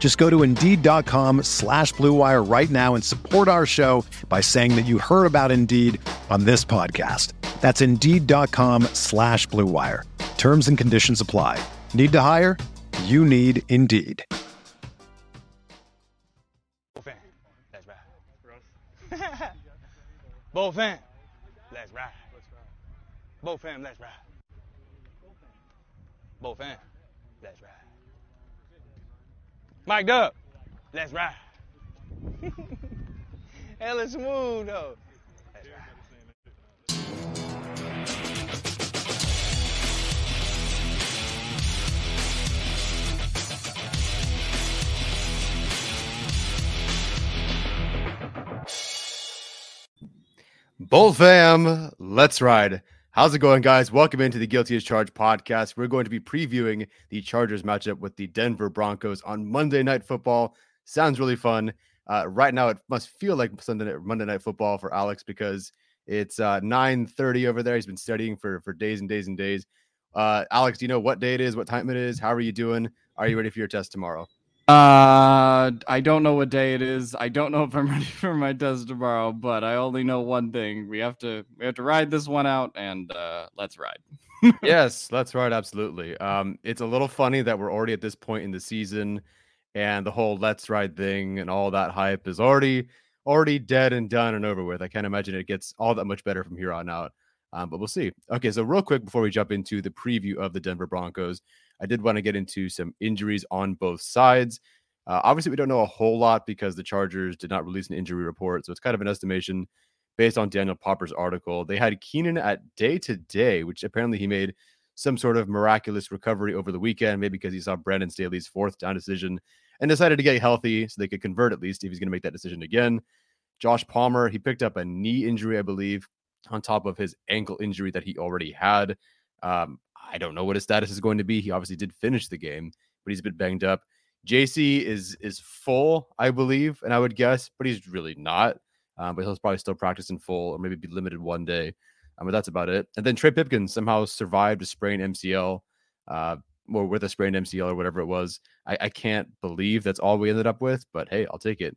Just go to Indeed.com/Blue Wire right now and support our show by saying that you heard about Indeed on this podcast. That's Indeed.com/Blue Wire. Terms and conditions apply. Need to hire? You need Indeed. Bullfin, let's ride. Bullfin, let's ride. Bullfin, let's ride. Bullfin, let's ride. Mic'd up. Let's ride. Hella smooth, though. Let's ride. Bull fam, let's ride. How's it going, guys? Welcome into the Guilty as Charged podcast. We're going to be previewing the Chargers matchup with the Denver Broncos on Monday Night Football. Sounds really fun. Right now, it must feel like Monday Night Football for Alex because it's 9:30 over there. He's been studying for days and days and days. Alex, do you know what day it is, what time it is? How are you doing? Are you ready for your test tomorrow? I don't know what day it is. I don't know if I'm ready for my test tomorrow, but I only know one thing. We have to ride this one out, and let's ride. Yes, let's ride. Absolutely. It's a little funny that we're already at this point in the season, and the whole let's ride thing and all that hype is already dead and done and over with. I can't imagine it gets all that much better from here on out, but we'll see. Okay, so real quick before we jump into the preview of the Denver Broncos, I did want to get into some injuries on both sides. Obviously, we don't know a whole lot because the Chargers did not release an injury report. So it's kind of an estimation based on Daniel Popper's article. They had Keenan at day-to-day, which apparently he made some sort of miraculous recovery over the weekend, maybe because he saw Brandon Staley's fourth down decision and decided to get healthy so they could convert at least if he's going to make that decision again. Josh Palmer, he picked up a knee injury, I believe, on top of his ankle injury that he already had. I don't know what his status is going to be. He obviously did finish the game, but he's been banged up. JC is full, I believe, and I would guess, but he's really not. But he'll probably still practice in full or maybe be limited one day. But that's about it. And then Trey Pipkins somehow survived a sprained MCL or with a sprained MCL or whatever it was. I can't believe that's all we ended up with, but hey, I'll take it.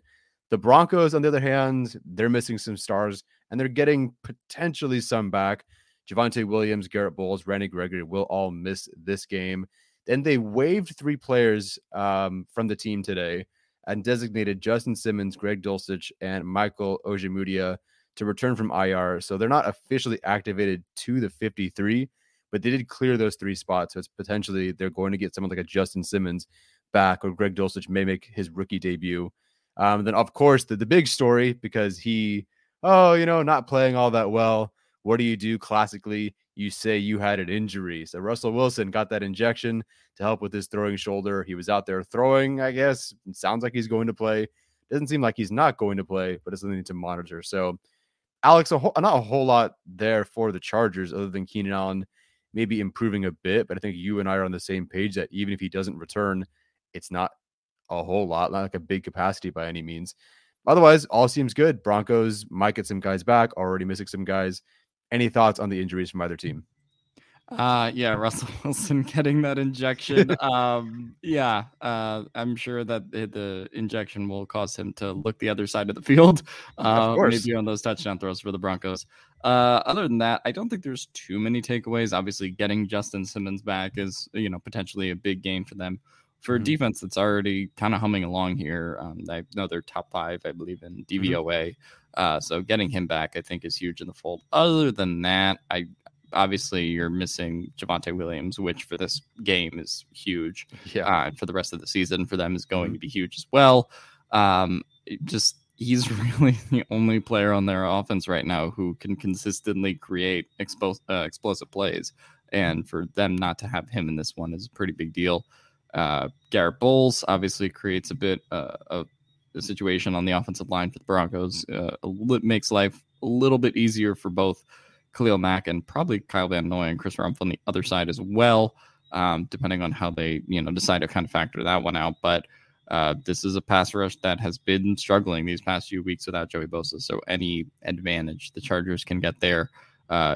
The Broncos, on the other hand, they're missing some stars, and they're getting potentially some back. Javonte Williams, Garrett Bowles, Randy Gregory will all miss this game. Then they waived three players from the team today and designated Justin Simmons, Greg Dulcich, and Michael Ojemudia to return from IR. So they're not officially activated to the 53, but they did clear those three spots. So it's potentially they're going to get someone like a Justin Simmons back, or Greg Dulcich may make his rookie debut. Then, of course, the big story, because not playing all that well. What do you do classically? You say you had an injury. So Russell Wilson got that injection to help with his throwing shoulder. He was out there throwing, I guess. It sounds like he's going to play. Doesn't seem like he's not going to play, but it's something to monitor. So, Alex, not a whole lot there for the Chargers other than Keenan Allen maybe improving a bit. But I think you and I are on the same page that even if he doesn't return, it's not a whole lot, not like a big capacity by any means. Otherwise, all seems good. Broncos might get some guys back, already missing some guys. Any thoughts on the injuries from either team? Russell Wilson getting that injection. I'm sure that the injection will cause him to look the other side of the field. Of course. Maybe on those touchdown throws for the Broncos. Other than that, I don't think there's too many takeaways. Obviously, getting Justin Simmons back is, potentially a big gain for them. For a defense that's already kind of humming along here, I know they're top five, I believe, in DVOA. So getting him back, I think, is huge in the fold. Other than that, I obviously you're missing Javonte Williams, which for this game is huge. Yeah. For the rest of the season for them is going to be huge as well. He's really the only player on their offense right now who can consistently create explosive plays. And for them not to have him in this one is a pretty big deal. Garrett Bowles obviously creates a bit of a situation on the offensive line for the Broncos. Makes life a little bit easier for both Khalil Mack and probably Kyle Van Noy and Chris Rumpf on the other side as well, depending on how they decide to kind of factor that one out. But this is a pass rush that has been struggling these past few weeks without Joey Bosa. So any advantage the Chargers can get there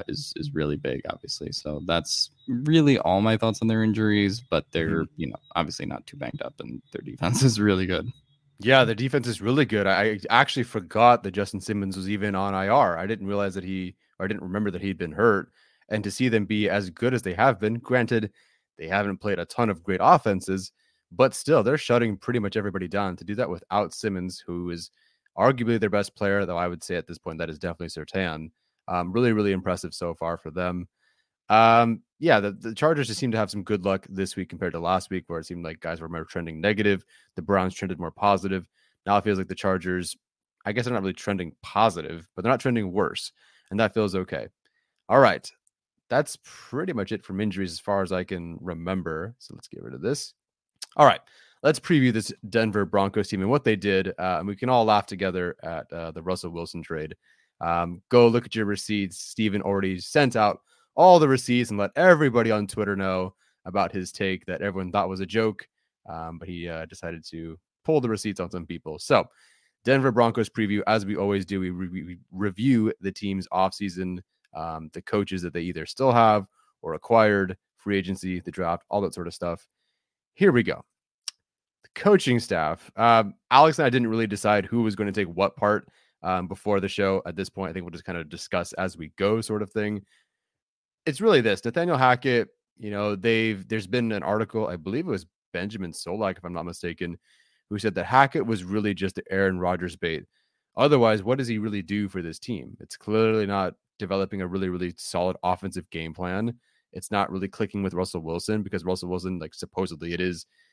is really big, obviously. So that's really all my thoughts on their injuries, but they're, obviously not too banged up, and their defense is really good. Yeah, the defense is really good. I actually forgot that Justin Simmons was even on IR. I didn't remember that he'd been hurt. And to see them be as good as they have been, granted, they haven't played a ton of great offenses, but still, they're shutting pretty much everybody down. To do that without Simmons, who is arguably their best player, though I would say at this point that is definitely Surtain. Really, really impressive so far for them. The Chargers just seem to have some good luck this week compared to last week, where it seemed like guys were more trending negative. The Browns trended more positive. Now it feels like the Chargers, I guess they're not really trending positive, but they're not trending worse. And that feels okay. All right. That's pretty much it from injuries as far as I can remember. So let's get rid of this. All right, let's preview this Denver Broncos team and what they did. And we can all laugh together at the Russell Wilson trade. Go look at your receipts. Steven already sent out all the receipts and let everybody on Twitter know about his take that everyone thought was a joke. But he decided to pull the receipts on some people. So Denver Broncos preview, as we always do, we review the team's offseason, the coaches that they either still have or acquired, free agency, the draft, all that sort of stuff. Here we go. The coaching staff. Alex and I didn't really decide who was going to take what part before the show. At this point, I think we'll just kind of discuss as we go sort of thing. It's really this. Nathaniel Hackett, there's been an article, I believe it was Benjamin Solak, if I'm not mistaken, who said that Hackett was really just the Aaron Rodgers bait. Otherwise, what does he really do for this team? It's clearly not developing a really, really solid offensive game plan. It's not really clicking with Russell Wilson because Russell Wilson, like supposedly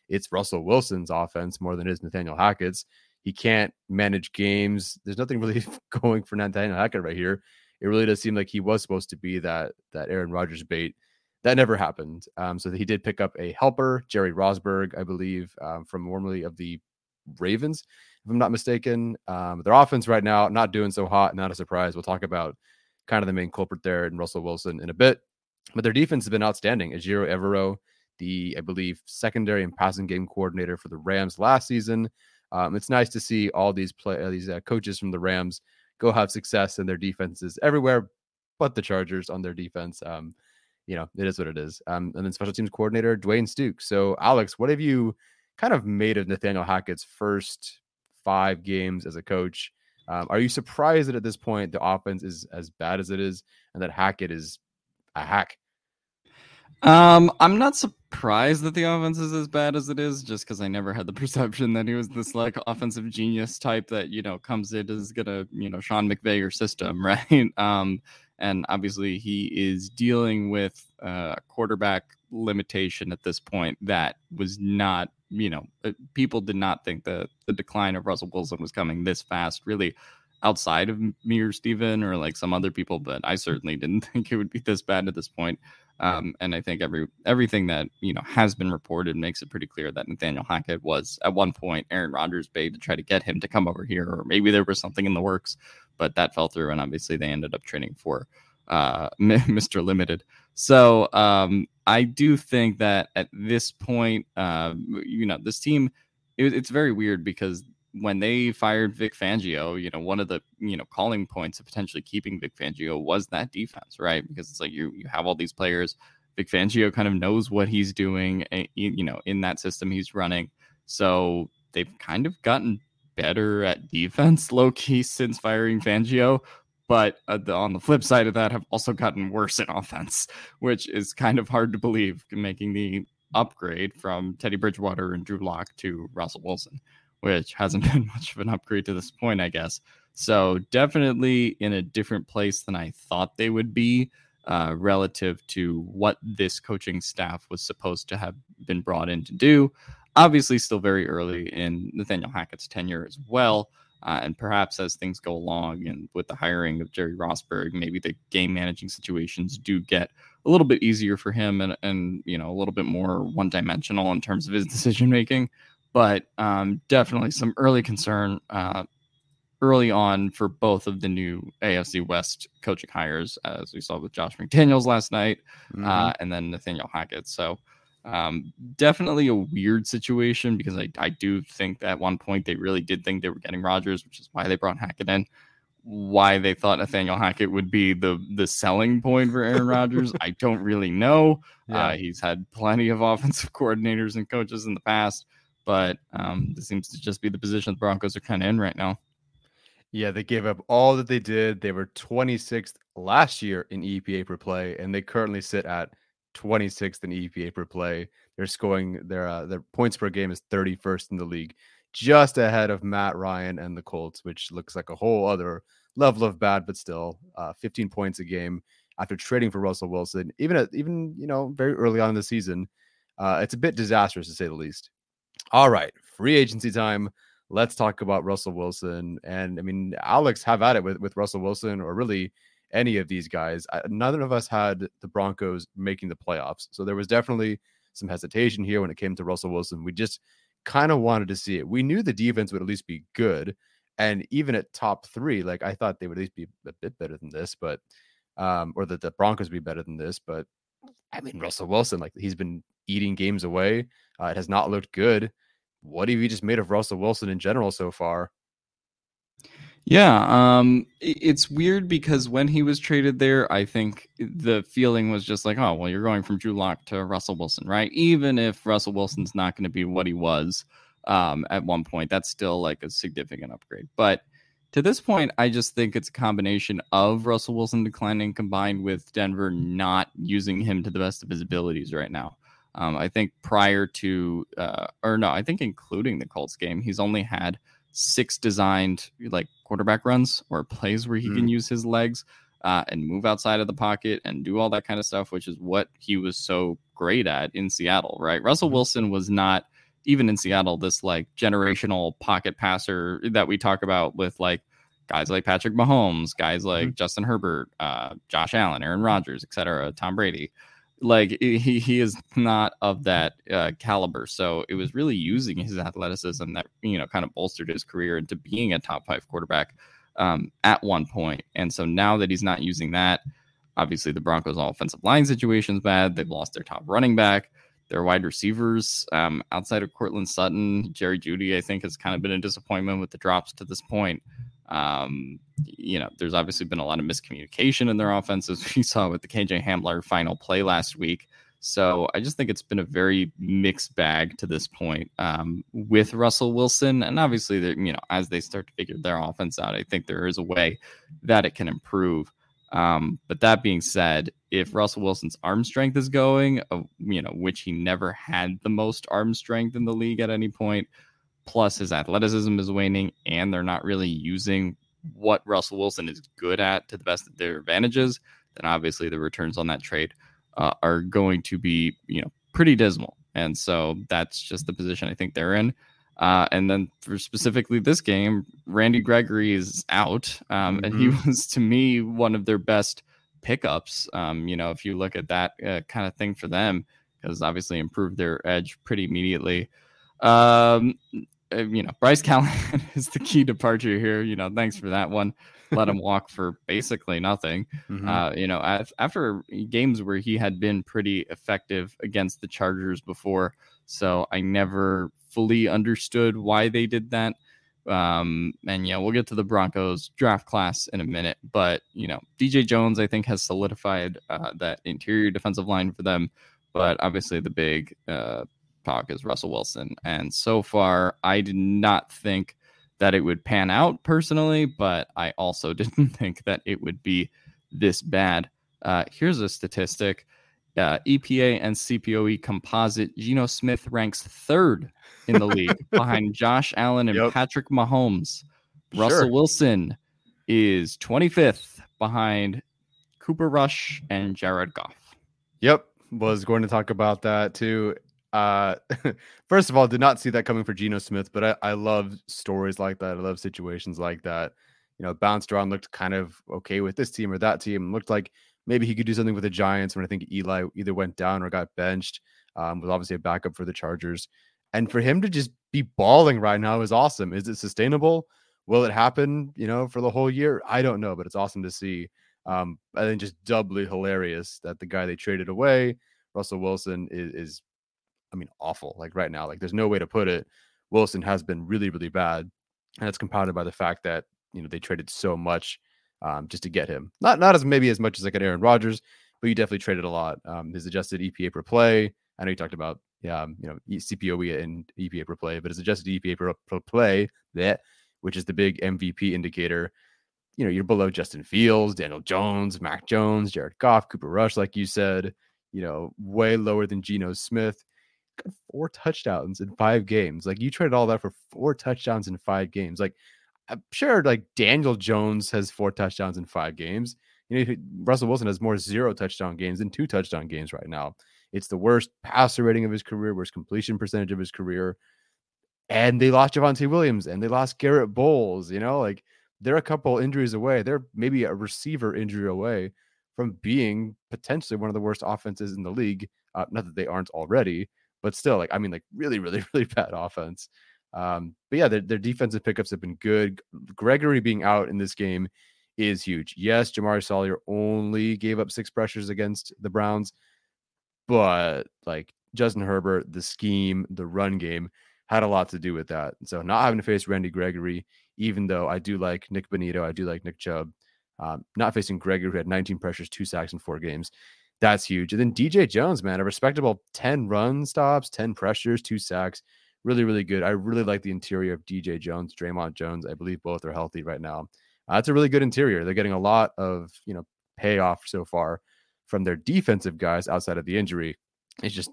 it's Russell Wilson's offense more than it is Nathaniel Hackett's. He can't manage games. There's nothing really going for Nathaniel Hackett right here. It really does seem like he was supposed to be that Aaron Rodgers bait. That never happened. So he did pick up a helper, Jerry Rosberg, I believe, from formerly of the Ravens, if I'm not mistaken. Their offense right now, not doing so hot, not a surprise. We'll talk about kind of the main culprit there and Russell Wilson in a bit. But their defense has been outstanding. Ejiro Evero, I believe, secondary and passing game coordinator for the Rams last season. It's nice to see all these coaches from the Rams go have success in their defenses everywhere, but the Chargers on their defense. It is what it is. And then special teams coordinator, Dwayne Stukes. So, Alex, what have you kind of made of Nathaniel Hackett's first 5 games as a coach? Are you surprised that at this point the offense is as bad as it is and that Hackett is a hack? I'm not surprised that the offense is as bad as it is, just because I never had the perception that he was this like offensive genius type that comes in is gonna Sean McVay your system, right? And obviously he is dealing with a quarterback limitation at this point that was not people did not think that the decline of Russell Wilson was coming this fast, really, outside of me or Steven or like some other people, but I certainly didn't think it would be this bad at this point. And I think everything that, has been reported makes it pretty clear that Nathaniel Hackett was at one point Aaron Rodgers' bait to try to get him to come over here, or maybe there was something in the works, but that fell through. And obviously they ended up training for Mr. Limited. So I do think that at this point, this team, it's very weird because when they fired Vic Fangio, one of the, calling points of potentially keeping Vic Fangio was that defense, right? Because it's like you have all these players. Vic Fangio kind of knows what he's doing, in that system he's running. So they've kind of gotten better at defense low key since firing Fangio. But on the flip side of that, have also gotten worse in offense, which is kind of hard to believe, making the upgrade from Teddy Bridgewater and Drew Lock to Russell Wilson, which hasn't been much of an upgrade to this point, I guess. So definitely in a different place than I thought they would be. relative to what this coaching staff was supposed to have been brought in to do. Obviously still very early in Nathaniel Hackett's tenure as well. And perhaps as things go along and with the hiring of Jerry Rosberg, maybe the game managing situations do get a little bit easier for him and you know, a little bit more one-dimensional in terms of his decision-making. But definitely some early concern early on for both of the new AFC West coaching hires, as we saw with Josh McDaniels last night, and then Nathaniel Hackett. So definitely a weird situation because I do think that at one point they really did think they were getting Rodgers, which is why they brought Hackett in. Why they thought Nathaniel Hackett would be the selling point for Aaron Rodgers, I don't really know. Yeah. He's had plenty of offensive coordinators and coaches in the past, but this seems to just be the position the Broncos are kind of in right now. Yeah, they gave up all that they did. They were 26th last year in EPA per play, and they currently sit at 26th in EPA per play. They're scoring their points per game is 31st in the league, just ahead of Matt Ryan and the Colts, which looks like a whole other level of bad, but still 15 points a game after trading for Russell Wilson, even you know, very early on in the season. It's a bit disastrous to say the least. All right, free agency time. Let's talk about Russell Wilson. And I mean, Alex, have at it with Russell Wilson or really any of these guys. None of us had the Broncos making the playoffs. So there was definitely some hesitation here when it came to Russell Wilson. We just kind of wanted to see it. We knew the defense would at least be good. And even at top three, like I thought they would at least be a bit better than this, but, or that the Broncos would be better than this. But I mean, Russell Wilson, like he's been eating games away. It has not looked good. What have you just made of Russell Wilson in general so far? Yeah, it's weird because when he was traded there, I think the feeling was just like, oh, well, you're going from Drew Lock to Russell Wilson, right? Even if Russell Wilson's not going to be what he was at one point, that's still like a significant upgrade. But to this point, I just think it's a combination of Russell Wilson declining combined with Denver not using him to the best of his abilities right now. I think prior to, I think including the Colts game, he's only had 6 designed like quarterback runs or plays where he can use his legs and move outside of the pocket and do all that kind of stuff, which is what he was so great at in Seattle, right? Russell Wilson was not even in Seattle, this like generational pocket passer that we talk about with like guys like Patrick Mahomes, guys like Justin Herbert, Josh Allen, Aaron Rodgers, etc., Tom Brady. Like he is not of that caliber. So it was really using his athleticism that, you know, kind of bolstered his career into being a top 5 quarterback at one point. And so now that he's not using that, obviously the Broncos offensive line situation is bad. They've lost their top running back, their wide receivers outside of Courtland Sutton. Jerry Jeudy, I think, has kind of been a disappointment with the drops to this point. You know, there's obviously been a lot of miscommunication in their offenses. We saw with the KJ Hamler final play last week. So I just think it's been a very mixed bag to this point with Russell Wilson. And obviously, you know, as they start to figure their offense out, I think there is a way that it can improve. But that being said, if Russell Wilson's arm strength is going, you know, which he never had the most arm strength in the league at any point, plus his athleticism is waning and they're not really using what Russell Wilson is good at to the best of their advantages, then obviously the returns on that trade are going to be, you know, pretty dismal. And so that's just the position I think they're in. And then for specifically this game, Randy Gregory is out. And he was, to me, one of their best pickups. You know, if you look at that kind of thing for them, because obviously improved their edge pretty immediately. You know, Bryce Callahan is the key departure here. You know, thanks for that one. Let him walk for basically nothing. You know, after games where he had been pretty effective against the Chargers before. So I never fully understood why they did that. And, yeah, we'll get to the Broncos draft class in a minute. But, you know, DJ Jones, I think, has solidified that interior defensive line for them. But obviously the big talk is Russell Wilson, and so far I did not think that it would pan out personally, but I also didn't think that it would be this bad. Here's a statistic. EPA and CPOE composite, Geno Smith ranks 3rd in the league behind Josh Allen and Patrick Mahomes. Russell Wilson is 25th behind Cooper Rush and Jared Goff. Yep. Was going to talk about that too. First of all, did not see that coming for Geno Smith, but I love stories like that. I love situations like that. You know, bounced around, looked kind of okay with this team or that team. Looked like maybe he could do something with the Giants when I think Eli either went down or got benched. Was obviously a backup for the Chargers. And for him to just be balling right now is awesome. Is it sustainable? Will it happen, you know, for the whole year? I don't know, but it's awesome to see. I think just doubly hilarious that the guy they traded away, Russell Wilson, is I mean, awful. Like right now, like there's no way to put it. Wilson has been really, really bad. And it's compounded by the fact that, you know, they traded so much just to get him. Not as maybe as much as like an Aaron Rodgers, but you definitely traded a lot. His adjusted EPA per play. I know you talked about, you know, CPOE and EPA per play, but his adjusted EPA per play, that which is the big MVP indicator. You know, you're below Justin Fields, Daniel Jones, Mac Jones, Jared Goff, Cooper Rush, like you said, you know, way lower than Geno Smith. Got 4 touchdowns in 5 games. Like you traded all that for 4 touchdowns in 5 games. Like I'm sure like Daniel Jones has 4 touchdowns in 5 games. You know, Russell Wilson has more 0 touchdown games than 2 touchdown games right now. It's the worst passer rating of his career, worst completion percentage of his career. And they lost Javonte Williams and they lost Garrett Bowles. You know, like they're a couple injuries away. They're maybe a receiver injury away from being potentially one of the worst offenses in the league. Not that they aren't already, but still, like, I mean, like really, really, really bad offense. But yeah, their defensive pickups have been good. Gregory being out in this game is huge. Yes, Jamaree Salyer only gave up 6 pressures against the Browns, but like Justin Herbert, the scheme, the run game had a lot to do with that. So not having to face Randy Gregory, even though I do like Nik Bonitto, I do like Nick Chubb, not facing Gregory, who had 19 pressures, 2 sacks in 4 games. That's huge. And then DJ Jones, man, a respectable 10 run stops, 10 pressures, 2 sacks. Really, really good. I really like the interior of DJ Jones, Draymond Jones. I believe both are healthy right now. That's a really good interior. They're getting a lot of, you know, payoff so far from their defensive guys outside of the injury. It's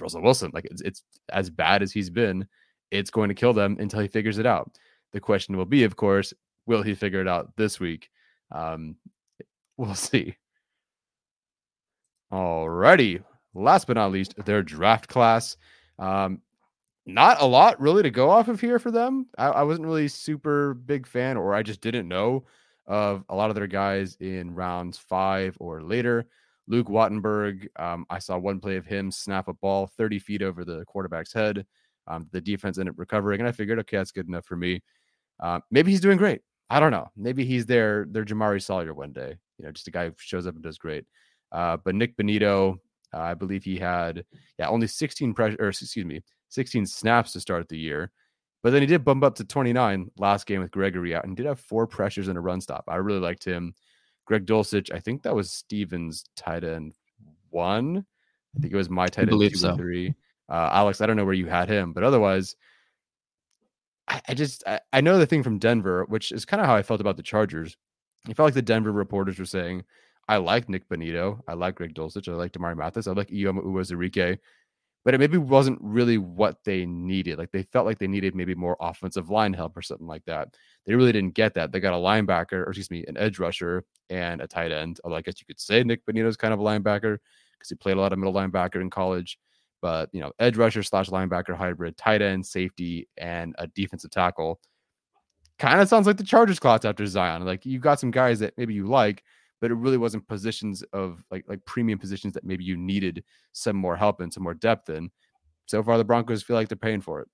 Russell Wilson. Like it's as bad as he's been. It's going to kill them until he figures it out. The question will be, of course, will he figure it out this week? We'll see. Alrighty. Last but not least, their draft class. Not a lot really to go off of here for them. I wasn't really super big fan, or I just didn't know of a lot of their guys in rounds 5 or later. Luke Wattenberg, I saw one play of him snap a ball 30 feet over the quarterback's head. The defense ended up recovering, and I figured, okay, that's good enough for me. Maybe he's doing great. I don't know. Maybe he's their Jamaree Salyer one day. You know, just a guy who shows up and does great. But Nik Bonitto, I believe he had only 16 snaps to start the year, but then he did bump up to 29 last game with Gregory out and did have 4 pressures and a run stop. I really liked him. Greg Dulcich, I think that was Stevens' tight end 1. I think it was my tight end 2 or 3. Alex, I don't know where you had him, but otherwise, I know the thing from Denver, which is kind of how I felt about the Chargers. I felt like the Denver reporters were saying, I like Nik Bonitto, I like Greg Dulcich, I like Damari Mathis, I like Ioma Uwazurike, but it maybe wasn't really what they needed. Like they felt like they needed maybe more offensive line help or something like that. They really didn't get that. They got a linebacker, or excuse me, an edge rusher and a tight end. Although I guess you could say Nik Bonitto's kind of a linebacker because he played a lot of middle linebacker in college. But, you know, edge rusher / linebacker hybrid, tight end, safety, and a defensive tackle. Kind of sounds like the Chargers class after Zion. Like you got some guys that maybe you like, but it really wasn't positions of like premium positions that maybe you needed some more help in, some more depth in. So far, the Broncos feel like they're paying for it.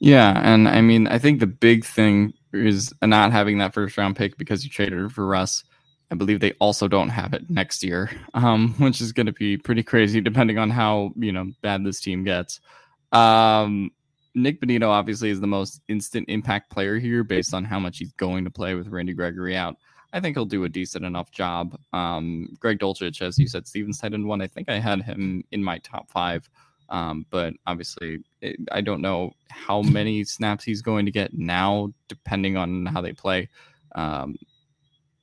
Yeah, and I mean, I think the big thing is not having that first-round pick because you traded for Russ. I believe they also don't have it next year, which is going to be pretty crazy depending on how, you know, bad this team gets. Nik Bonitto obviously is the most instant impact player here based on how much he's going to play with Randy Gregory out. I think he'll do a decent enough job. Greg Dulcich, as you said, Stevens tight end 1. I think I had him in my top 5, but obviously I don't know how many snaps he's going to get now, depending on how they play.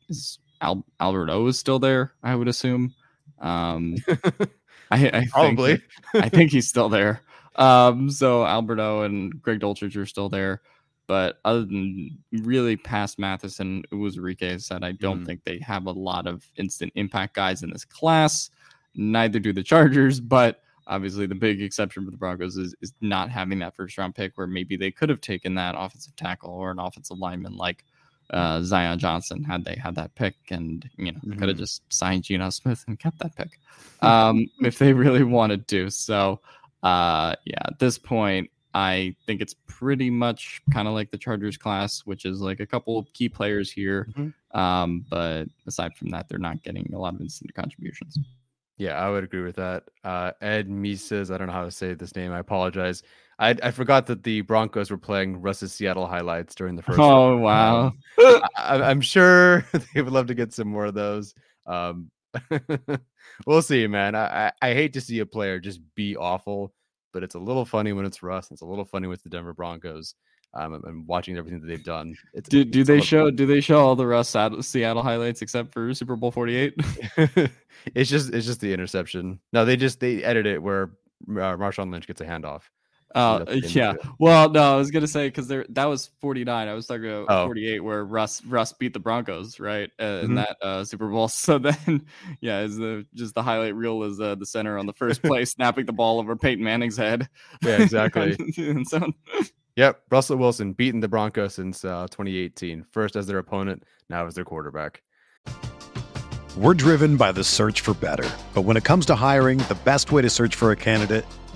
Is Albert O is still there? I would assume. I probably. I think he's still there. So Albert O and Greg Dulcich are still there. But other than really past Mathis and Uwazurike said, I don't think they have a lot of instant impact guys in this class. Neither do the Chargers, but obviously the big exception for the Broncos is not having that first round pick, where maybe they could have taken that offensive tackle or an offensive lineman like Zion Johnson had they had that pick, and they could have just signed Geno Smith and kept that pick if they really wanted to. So at this point, I think it's pretty much kind of like the Chargers class, which is like a couple of key players here. But aside from that, they're not getting a lot of instant contributions. Yeah, I would agree with that. Ed Mises, I don't know how to say this name. I apologize. I forgot that the Broncos were playing Russ's Seattle highlights during the first. Oh, round. Wow. I'm sure they would love to get some more of those. We'll see, man. I hate to see a player just be awful, but it's a little funny when it's Russ. It's a little funny with the Denver Broncos. And watching everything that they've done. Do they show all the Russ Seattle highlights except for Super Bowl 48? It's just the interception. No, they edit it where Marshawn Lynch gets a handoff. Well, no, I was gonna say because that was 49. I was talking about 48, where Russ beat the Broncos, right, in that Super Bowl. So then, is just the highlight reel is the center on the first play snapping the ball over Peyton Manning's head. Yeah, exactly. And so. Yep, Russell Wilson beaten the Broncos since 2018, first as their opponent, now as their quarterback. We're driven by the search for better. But when it comes to hiring, the best way to search for a candidate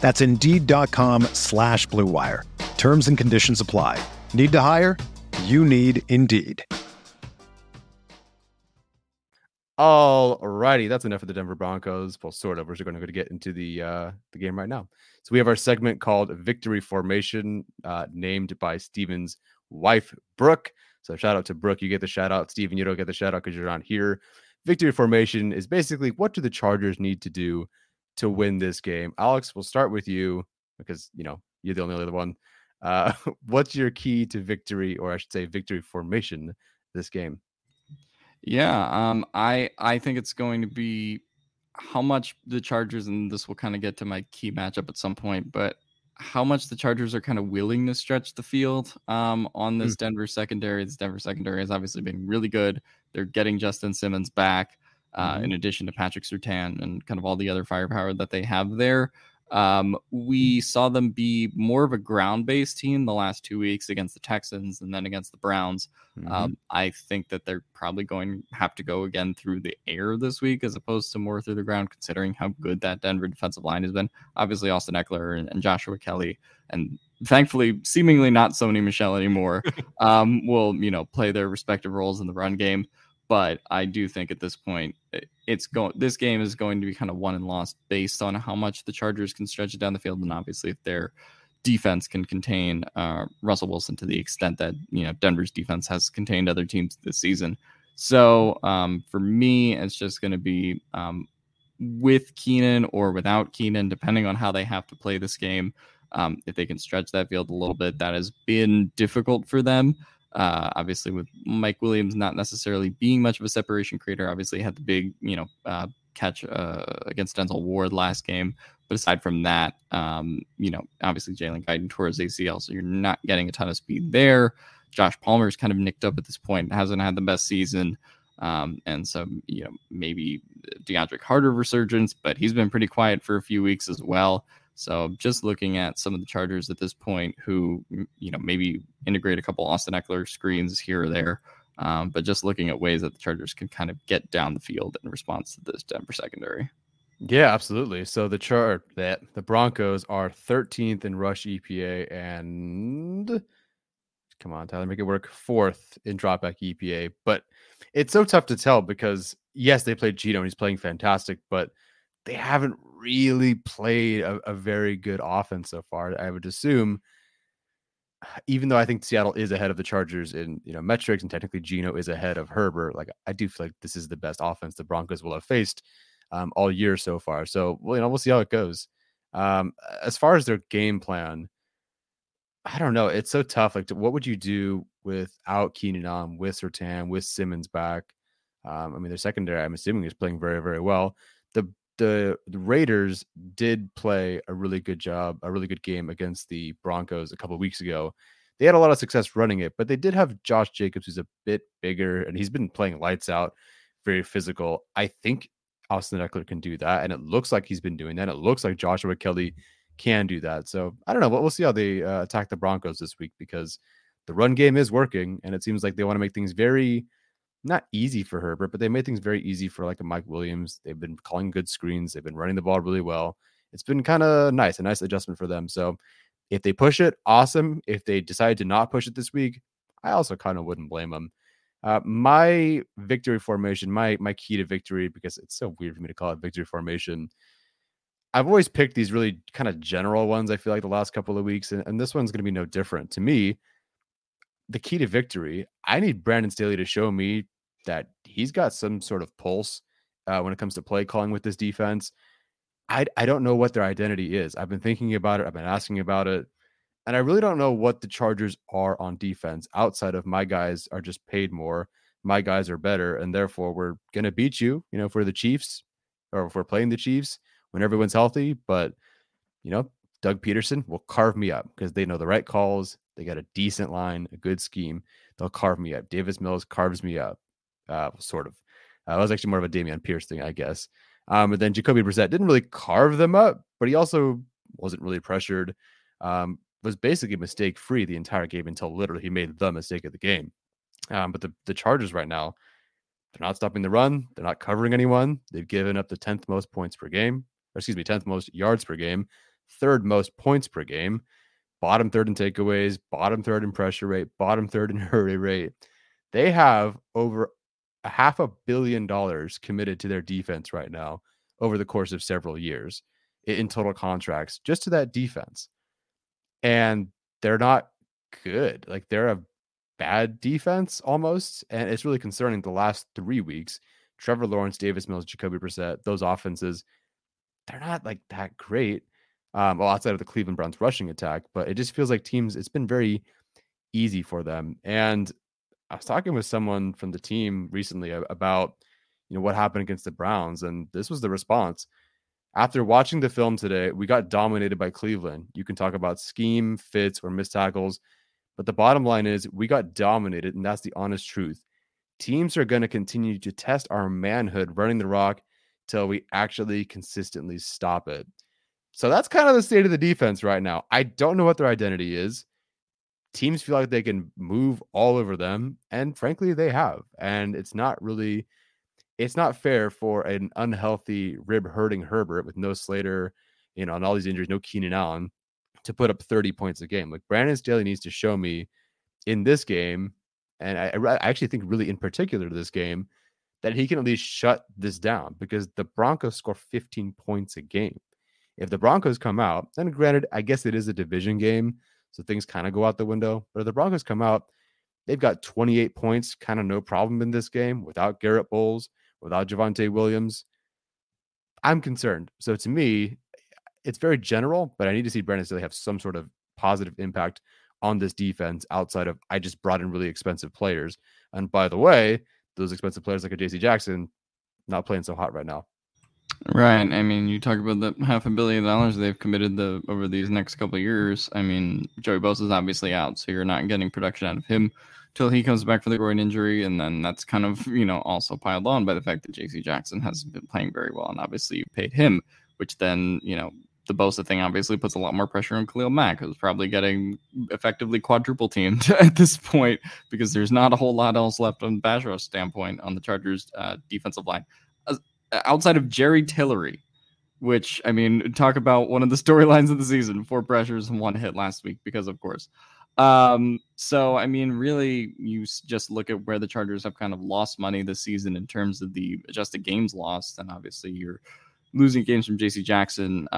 That's Indeed.com/Blue Wire. Terms and conditions apply. Need to hire? You need Indeed. All righty, that's enough of the Denver Broncos. Well, sort of. We're going to get into the game right now. So we have our segment called Victory Formation, named by Steven's wife, Brooke. So shout out to Brooke. You get the shout out. Steven, you don't get the shout out because you're not here. Victory Formation is basically, what do the Chargers need to do to win this game? Alex, we'll start with you because, you're the only other one. What's your key to victory, or I should say victory formation, this game? Yeah, I think it's going to be how much the Chargers, and this will kind of get to my key matchup at some point, but how much the Chargers are kind of willing to stretch the field on this Denver secondary. This Denver secondary has obviously been really good. They're getting Justin Simmons back in addition to Patrick Surtain and kind of all the other firepower that they have there. We saw them be more of a ground-based team the last 2 weeks against the Texans and then against the Browns. I think that they're probably going to have to go again through the air this week as opposed to more through the ground, considering how good that Denver defensive line has been. Obviously, Austin Eckler and Joshua Kelley, and thankfully, seemingly not Sony Michel anymore, will play their respective roles in the run game. But I do think at this point, this game is going to be kind of won and lost based on how much the Chargers can stretch it down the field, and obviously if their defense can contain Russell Wilson to the extent that Denver's defense has contained other teams this season. So for me, it's just going to be with Keenan or without Keenan, depending on how they have to play this game. If they can stretch that field a little bit, that has been difficult for them. Obviously with Mike Williams not necessarily being much of a separation creator, obviously had the big, catch against Denzel Ward last game. But aside from that, obviously Jalen Guyton tore his ACL, so you're not getting a ton of speed there. Josh Palmer's kind of nicked up at this point, hasn't had the best season. And so, maybe DeAndre Carter resurgence, but he's been pretty quiet for a few weeks as well. So just looking at some of the Chargers at this point who, maybe integrate a couple Austin Eckler screens here or there But just looking at ways that the Chargers can kind of get down the field in response to this Denver secondary. Yeah, absolutely. So the Broncos are 13th in rush EPA and come on, Tyler, make it work. 4th in dropback EPA. But it's so tough to tell because yes, they played Geno and he's playing fantastic, but they haven't really played a very good offense so far. I would assume, even though I think Seattle is ahead of the Chargers in metrics and technically Geno is ahead of Herbert, like I do feel like this is the best offense the Broncos will have faced all year so far. So we'll see how it goes. As far as their game plan, I don't know. It's so tough. Like, what would you do without Keenan Allen, with Surtain, with Simmons back? Their secondary, I'm assuming, is playing very, very well. The Raiders did play a really good game against the Broncos a couple of weeks ago. They had a lot of success running it, but they did have Josh Jacobs, who's a bit bigger, and he's been playing lights out, very physical. I think Austin Eckler can do that, and it looks like he's been doing that. It looks like Joshua Kelley can do that. So I don't know, but we'll see how they attack the Broncos this week, because the run game is working, and it seems like they want to make things very not easy for Herbert, but they made things very easy for like a Mike Williams. They've been calling good screens. They've been running the ball really well. It's been kind of nice, a nice adjustment for them. So if they push it, awesome. If they decide to not push it this week, I also kind of wouldn't blame them. My victory formation, my key to victory, because it's so weird for me to call it victory formation. I've always picked these really kind of general ones, I feel like, the last couple of weeks, and this one's going to be no different. To me, the key to victory, I need Brandon Staley to show me that he's got some sort of pulse when it comes to play calling with this defense. I don't know what their identity is. I've been thinking about it. I've been asking about it. And I really don't know what the Chargers are on defense outside of my guys are just paid more. My guys are better, and therefore we're going to beat you, if we're the Chiefs, or if we're playing the Chiefs when everyone's healthy. But, Doug Peterson will carve me up because they know the right calls. They got a decent line, a good scheme. They'll carve me up. Davis Mills carves me up, sort of. That was actually more of a Dameon Pierce thing, I guess. But then Jacoby Brissett didn't really carve them up, but he also wasn't really pressured. Was basically mistake-free the entire game until literally he made the mistake of the game. But the Chargers right now, they're not stopping the run. They're not covering anyone. They've given up the 10th most points per game. 10th most yards per game. 3rd most points per game. Bottom 3rd in takeaways. Bottom 3rd in pressure rate. Bottom 3rd in hurry rate. They have over $500 million committed to their defense right now over the course of several years in total contracts just to that defense. And they're not good. Like, they're a bad defense almost. And it's really concerning. The last 3 weeks, Trevor Lawrence, Davis Mills, Jacoby Brissett, those offenses, they're not like that great. Outside of the Cleveland Browns rushing attack, but it just feels like teams, it's been very easy for them. And I was talking with someone from the team recently about, what happened against the Browns. And this was the response. After watching the film today, we got dominated by Cleveland. You can talk about scheme, fits, or missed tackles, but the bottom line is we got dominated, and that's the honest truth. Teams are going to continue to test our manhood running the rock till we actually consistently stop it. So that's kind of the state of the defense right now. I don't know what their identity is. Teams feel like they can move all over them, and frankly, they have. And it's not fair for an unhealthy rib hurting Herbert with no Slater, and all these injuries, no Keenan Allen, to put up 30 points a game. Like, Brandon Staley needs to show me in this game, and I actually think really in particular to this game, that he can at least shut this down, because the Broncos score 15 points a game. If the Broncos come out, then granted, I guess it is a division game, so things kind of go out the window. But if the Broncos come out, they've got 28 points, kind of no problem in this game without Garrett Bowles, without Javonte Williams. I'm concerned. So to me, it's very general, but I need to see Brandon Staley have some sort of positive impact on this defense outside of, I just brought in really expensive players. And by the way, those expensive players like a JC Jackson, not playing so hot right now. Right. I mean, you talk about the $500 million they've committed over these next couple of years. I mean, Joey Bosa is obviously out, so you're not getting production out of him till he comes back for the groin injury. And then that's kind of, also piled on by the fact that JC Jackson hasn't been playing very well. And obviously you paid him, which then, the Bosa thing obviously puts a lot more pressure on Khalil Mack, who's probably getting effectively quadruple teamed at this point because there's not a whole lot else left on Bajora's standpoint on the Chargers defensive line. Outside of Jerry Tillery, which, I mean, talk about one of the storylines of the season, 4 pressures and 1 hit last week because, of course. So, I mean, really, you just look at where the Chargers have kind of lost money this season in terms of the adjusted games lost, and obviously you're losing games from JC Jackson,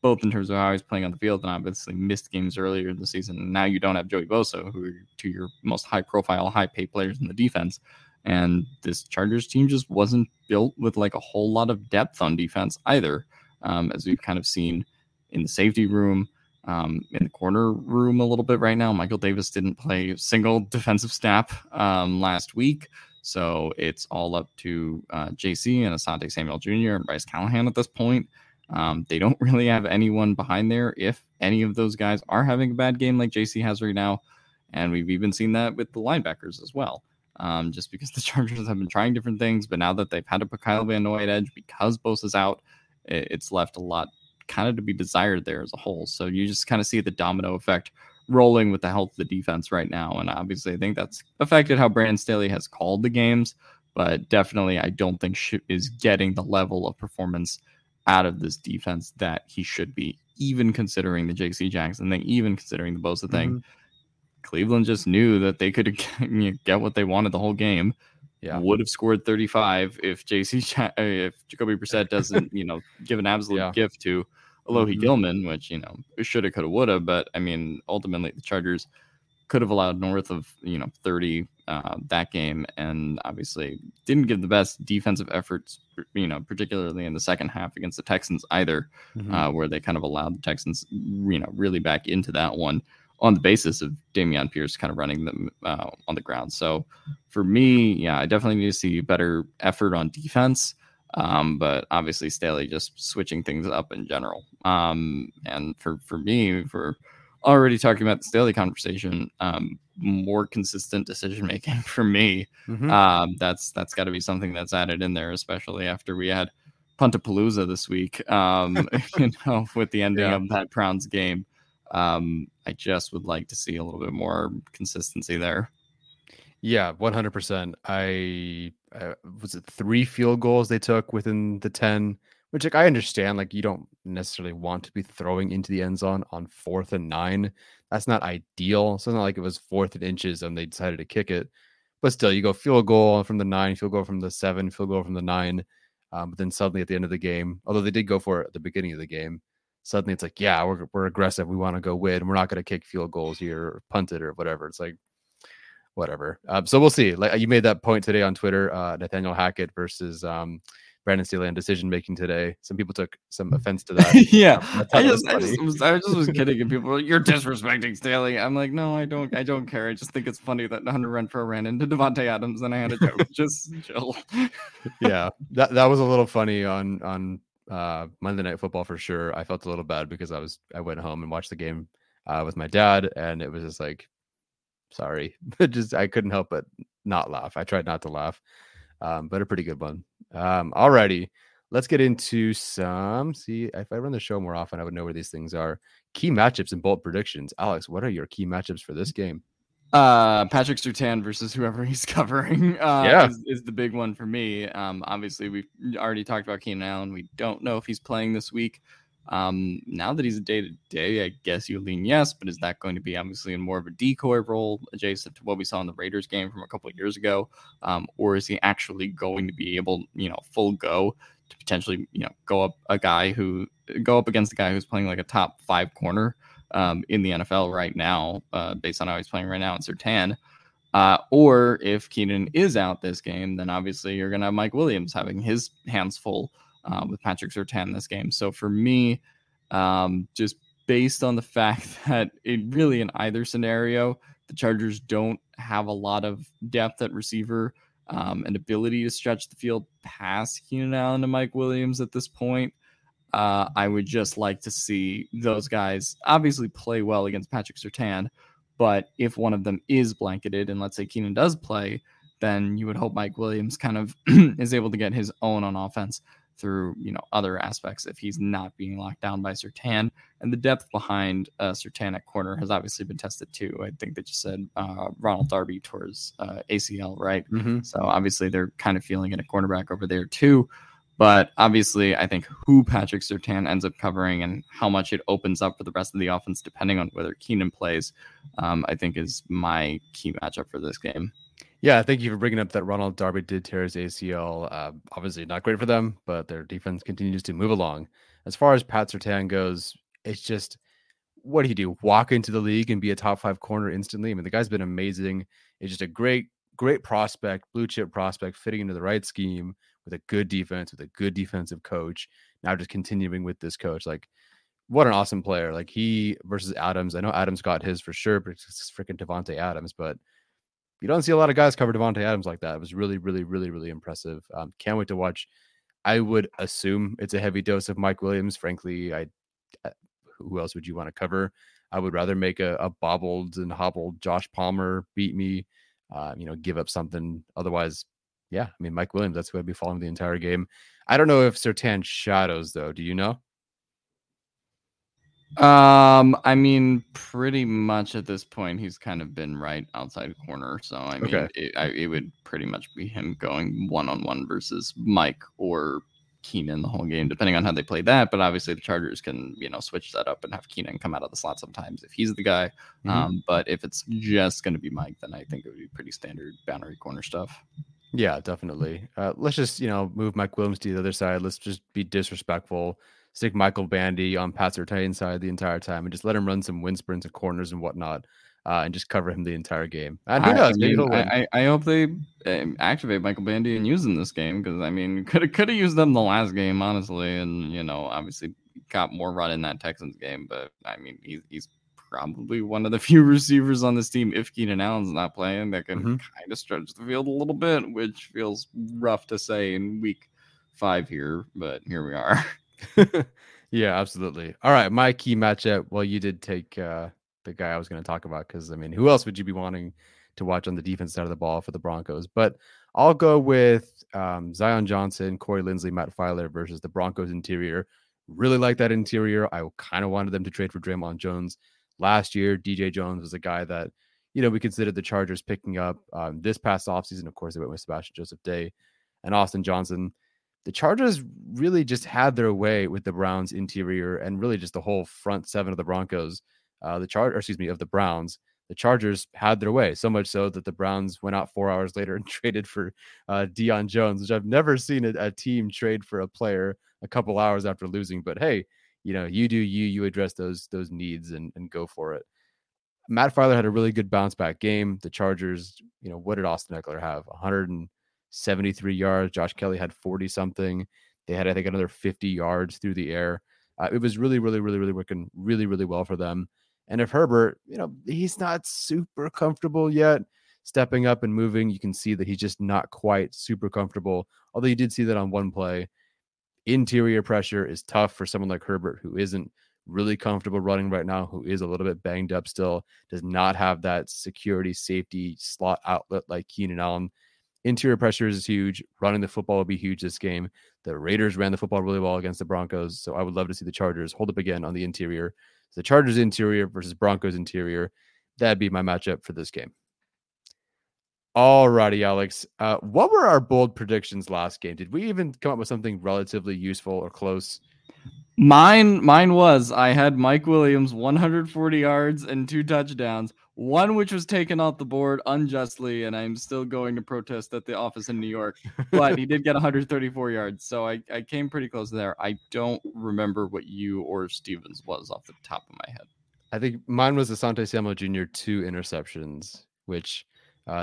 both in terms of how he's playing on the field and obviously missed games earlier in the season. And now you don't have Joey Bosa, who are two of your most high-profile, high-pay players in the defense. And this Chargers team just wasn't built with like a whole lot of depth on defense either, as we've kind of seen in the safety room, in the corner room a little bit right now. Michael Davis didn't play a single defensive snap last week. So it's all up to JC and Asante Samuel Jr. and Bryce Callahan at this point. They don't really have anyone behind there if any of those guys are having a bad game like JC has right now. And we've even seen that with the linebackers as well. Just because the Chargers have been trying different things, but now that they've had to put Kyle Van Noy at edge because Bosa's out, it's left a lot kind of to be desired there as a whole. So you just kind of see the domino effect rolling with the health of the defense right now. And obviously I think that's affected how Brandon Staley has called the games, but definitely I don't think is getting the level of performance out of this defense that he should be, even considering the JC Jackson thing, even considering the Bosa thing. Mm-hmm. Cleveland just knew that they could get what they wanted the whole game. Yeah, would have scored 35 if Jacoby Brissett doesn't, give an absolute gift to Alohi Gilman, which shoulda, coulda, woulda. But I mean, ultimately the Chargers could have allowed north of 30 that game, and obviously didn't give the best defensive efforts, particularly in the second half against the Texans either, where they kind of allowed the Texans really back into that one, on the basis of Dameon Pierce kind of running them on the ground. So for me, I definitely need to see better effort on defense. But obviously Staley just switching things up in general. And for me, for already talking about the Staley conversation, more consistent decision-making for me. That's gotta be something that's added in there, especially after we had Puntapalooza this week, with the ending of that Browns game. I just would like to see a little bit more consistency there. Yeah, 100%. I was it 3 field goals they took within the 10, which I understand, you don't necessarily want to be throwing into the end zone on 4th and 9. That's not ideal. So it's not like it was 4th and inches and they decided to kick it, but still you go field goal from the 9, field goal from the 7, field goal from the 9. But then suddenly at the end of the game, although they did go for it at the beginning of the game, suddenly it's we're aggressive. We want to go win. We're not going to kick field goals here or punt it or whatever. It's whatever. So we'll see. You made that point today on Twitter, Nathaniel Hackett versus Brandon Staley on decision-making today. Some people took some offense to that. Yeah. I just was kidding. And people were like, you're disrespecting Staley. I'm like, no, I don't care. I just think it's funny that Hunter Renfrow ran into Devontae Adams and I had a joke. Just chill. Yeah. That was a little funny on Monday Night Football for sure. I felt a little bad because I went home and watched the game with my dad, and it was just sorry. I couldn't help but not laugh. I tried not to laugh, but a pretty good one. Alrighty, let's get into some. See, if I run the show more often, I would know where these things are. Key matchups and bold predictions. Alex, what are your key matchups for this game? Patrick Surtain versus whoever he's covering is the big one for me. Obviously we've already talked about Keenan Allen. We don't know if he's playing this week. Now that he's a day-to-day, I guess you lean yes, but is that going to be obviously in more of a decoy role adjacent to what we saw in the Raiders game from a couple of years ago? Or is he actually going to be able, full go to potentially, go up against a guy who's playing a top 5 corner in the NFL right now, based on how he's playing right now in Surtain, or if Keenan is out this game, then obviously you're going to have Mike Williams having his hands full with Patrick Surtain this game. So for me, just based on the fact that it really in either scenario, the Chargers don't have a lot of depth at receiver and ability to stretch the field past Keenan Allen and Mike Williams at this point. I would just like to see those guys obviously play well against Patrick Surtain, but if one of them is blanketed and let's say Keenan does play, then you would hope Mike Williams kind of is able to get his own on offense through, you know, other aspects if he's not being locked down by Surtain. And the depth behind Surtain at corner has obviously been tested too. I think they just said Ronald Darby towards ACL, right? Mm-hmm. So obviously they're kind of feeling it at cornerback over there too. But obviously, I think who Patrick Surtain ends up covering and how much it opens up for the rest of the offense, depending on whether Keenan plays, I think is my key matchup for this game. Yeah, thank you for bringing up that Ronald Darby did tear his ACL. Obviously not great for them, but their defense continues to move along. As far as Pat Surtain goes, it's just, what do you do? Walk into the league and be a top five corner instantly? I mean, the guy's been amazing. It's just a great, great prospect, blue chip prospect, fitting into the right scheme with a good defense, with a good defensive coach. Now just continuing with this coach. Like, what an awesome player. Like, he versus Adams. I know Adams got his for sure, but it's freaking Davante Adams, but you don't see a lot of guys cover Davante Adams like that. It was really, really, really, really impressive. Can't wait to watch. I would assume it's a heavy dose of Mike Williams. Frankly, who else would you want to cover? I would rather make a bobbled and hobbled Josh Palmer beat me, give up something. Otherwise, yeah, I mean, Mike Williams, that's who I'd be following the entire game. I don't know if Surtain shadows, though. Do you know? I mean, pretty much at this point, he's kind of been right outside corner. So I mean, okay. It would pretty much be him going one-on-one versus Mike or Keenan the whole game, depending on how they play that. But obviously the Chargers can, switch that up and have Keenan come out of the slot sometimes if he's the guy. Mm-hmm. But if it's just going to be Mike, then I think it would be pretty standard boundary corner stuff. Yeah, definitely. Let's just, move Mike Williams to the other side. Let's just be disrespectful. Stick Michael Bandy on Pat Surtain's side the entire time and just let him run some wind sprints and corners and whatnot, and just cover him the entire game. And who knows? I hope they activate Michael Bandy and use him this game, because, I mean, could have used them the last game, honestly, and, obviously got more run in that Texans game. But, I mean, he's probably one of the few receivers on this team, if Keenan Allen's not playing, that can kind of stretch the field a little bit, which feels rough to say in week 5 here, but here we are. Yeah, absolutely. All right, my key matchup. Well, you did take the guy I was going to talk about, because I mean, who else would you be wanting to watch on the defense side of the ball for the Broncos? But I'll go with Zion Johnson, Corey Linsley, Matt Filer versus the Broncos interior. Really like that interior. I kind of wanted them to trade for Draymond Jones last year. DJ Jones was a guy that we considered the Chargers picking up this past offseason. Of course, they went with Sebastian Joseph Day and Austin Johnson. The Chargers really just had their way with the Browns interior and really just the whole front seven of the Broncos. Of the Browns. The Chargers had their way, so much so that the Browns went out 4 hours later and traded for Deion Jones, which I've never seen a team trade for a player a couple hours after losing. But hey, you do you address those needs and go for it. Matt Filer had a really good bounce back game. The Chargers, what did Austin Eckler have? 173 yards. Josh Kelley had 40 something. They had, I think, another 50 yards through the air. It was really, really, really, really working really, really well for them. And if Herbert, he's not super comfortable yet stepping up and moving, you can see that he's just not quite super comfortable. Although you did see that on one play. Interior pressure is tough for someone like Herbert, who isn't really comfortable running right now, who is a little bit banged up still, does not have that security, safety, slot outlet like Keenan Allen. Interior pressure is huge. Running the football will be huge this game. The Raiders ran the football really well against the Broncos, so I would love to see the Chargers hold up again on the interior. So the Chargers interior versus Broncos interior, that'd be my matchup for this game. All righty, Alex. What were our bold predictions last game? Did we even come up with something relatively useful or close? Mine was, I had Mike Williams 140 yards and 2 touchdowns. One which was taken off the board unjustly, and I'm still going to protest at the office in New York. But he did get 134 yards, so I came pretty close there. I don't remember what you or Stevens was off the top of my head. I think mine was Asante Samuel Jr. 2 interceptions, which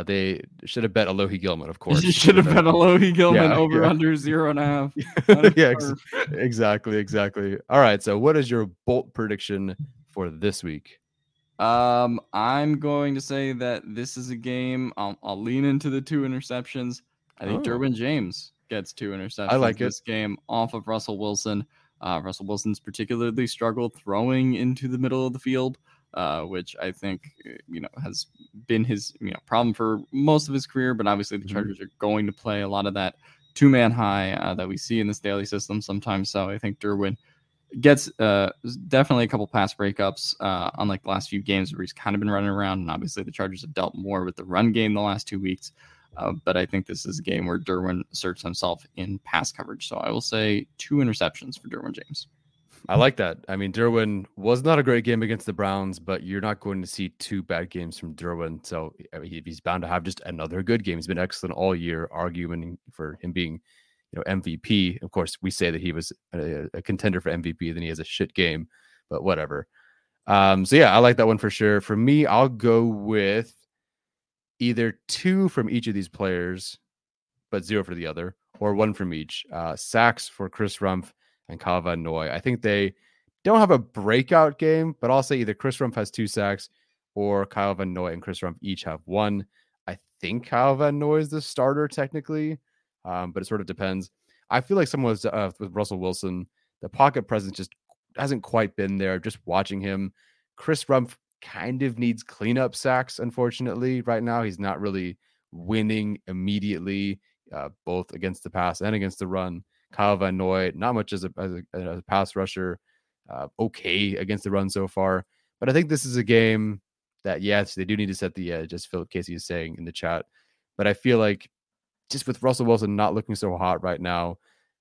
they should have bet Alohi Gilman, of course. You should have bet Alohi Gilman under 0.5. Yeah, exactly. All right, so what is your bold prediction for this week? I'm going to say that this is a game. I'll lean into the 2 interceptions. I think Derwin James gets 2 interceptions this game off of Russell Wilson. Russell Wilson's particularly struggled throwing into the middle of the field, which I think, has been his, problem for most of his career, but obviously the Chargers are going to play a lot of that two-man high that we see in this daily system sometimes. So I think Derwin gets definitely a couple pass breakups, unlike the last few games where he's kind of been running around. And obviously the Chargers have dealt more with the run game the last 2 weeks. But I think this is a game where Derwin asserts himself in pass coverage. So I will say 2 interceptions for Derwin James. I like that. I mean, Derwin was not a great game against the Browns, but you're not going to see 2 bad games from Derwin. So he's bound to have just another good game. He's been excellent all year, arguing for him being, MVP. Of course, we say that he was a contender for MVP, then he has a shit game, but whatever. So yeah, I like that one for sure. For me, I'll go with either 2 from each of these players, but 0 for the other, or 1 from each. Sacks for Chris Rumpf and Kyle Van Noy. I think they don't have a breakout game, but I'll say either Chris Rumpf has 2 sacks or Kyle Van Noy and Chris Rumpf each have 1. I think Kyle Van Noy is the starter technically, but it sort of depends. I feel like someone was with Russell Wilson, the pocket presence just hasn't quite been there. Just watching him, Chris Rumpf kind of needs cleanup sacks. Unfortunately, right now he's not really winning immediately, both against the pass and against the run. Kyle Van Noy, not much as a pass rusher, okay against the run so far. But I think this is a game that, yes, they do need to set the edge, as Philip Casey is saying in the chat. But I feel like just with Russell Wilson not looking so hot right now,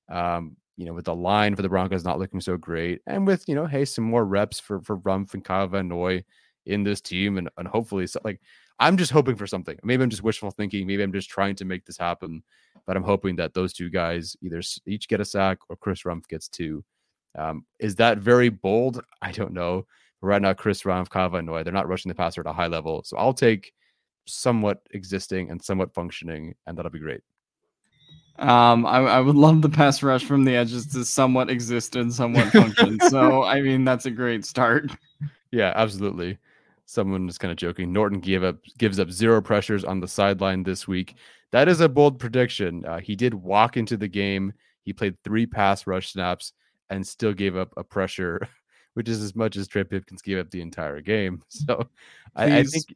with the line for the Broncos not looking so great, and with, some more reps for Rumpf and Kyle Van Noy in this team, and hopefully, I'm just hoping for something. Maybe I'm just wishful thinking. Maybe I'm just trying to make this happen. But I'm hoping that those 2 guys either each get a sack or Chris Rumpf gets 2. Is that very bold? I don't know. Right now, Chris Rumpf, Kyle Van Noy, they're not rushing the passer at a high level. So I'll take somewhat existing and somewhat functioning, and that'll be great. I would love the pass rush from the edges to somewhat exist and somewhat function. So, that's a great start. Yeah, absolutely. Someone is kind of joking. Norton gives up 0 pressures on the sideline this week. That is a bold prediction. He did walk into the game. He played 3 pass rush snaps and still gave up a pressure, which is as much as Trey Pipkins gave up the entire game. So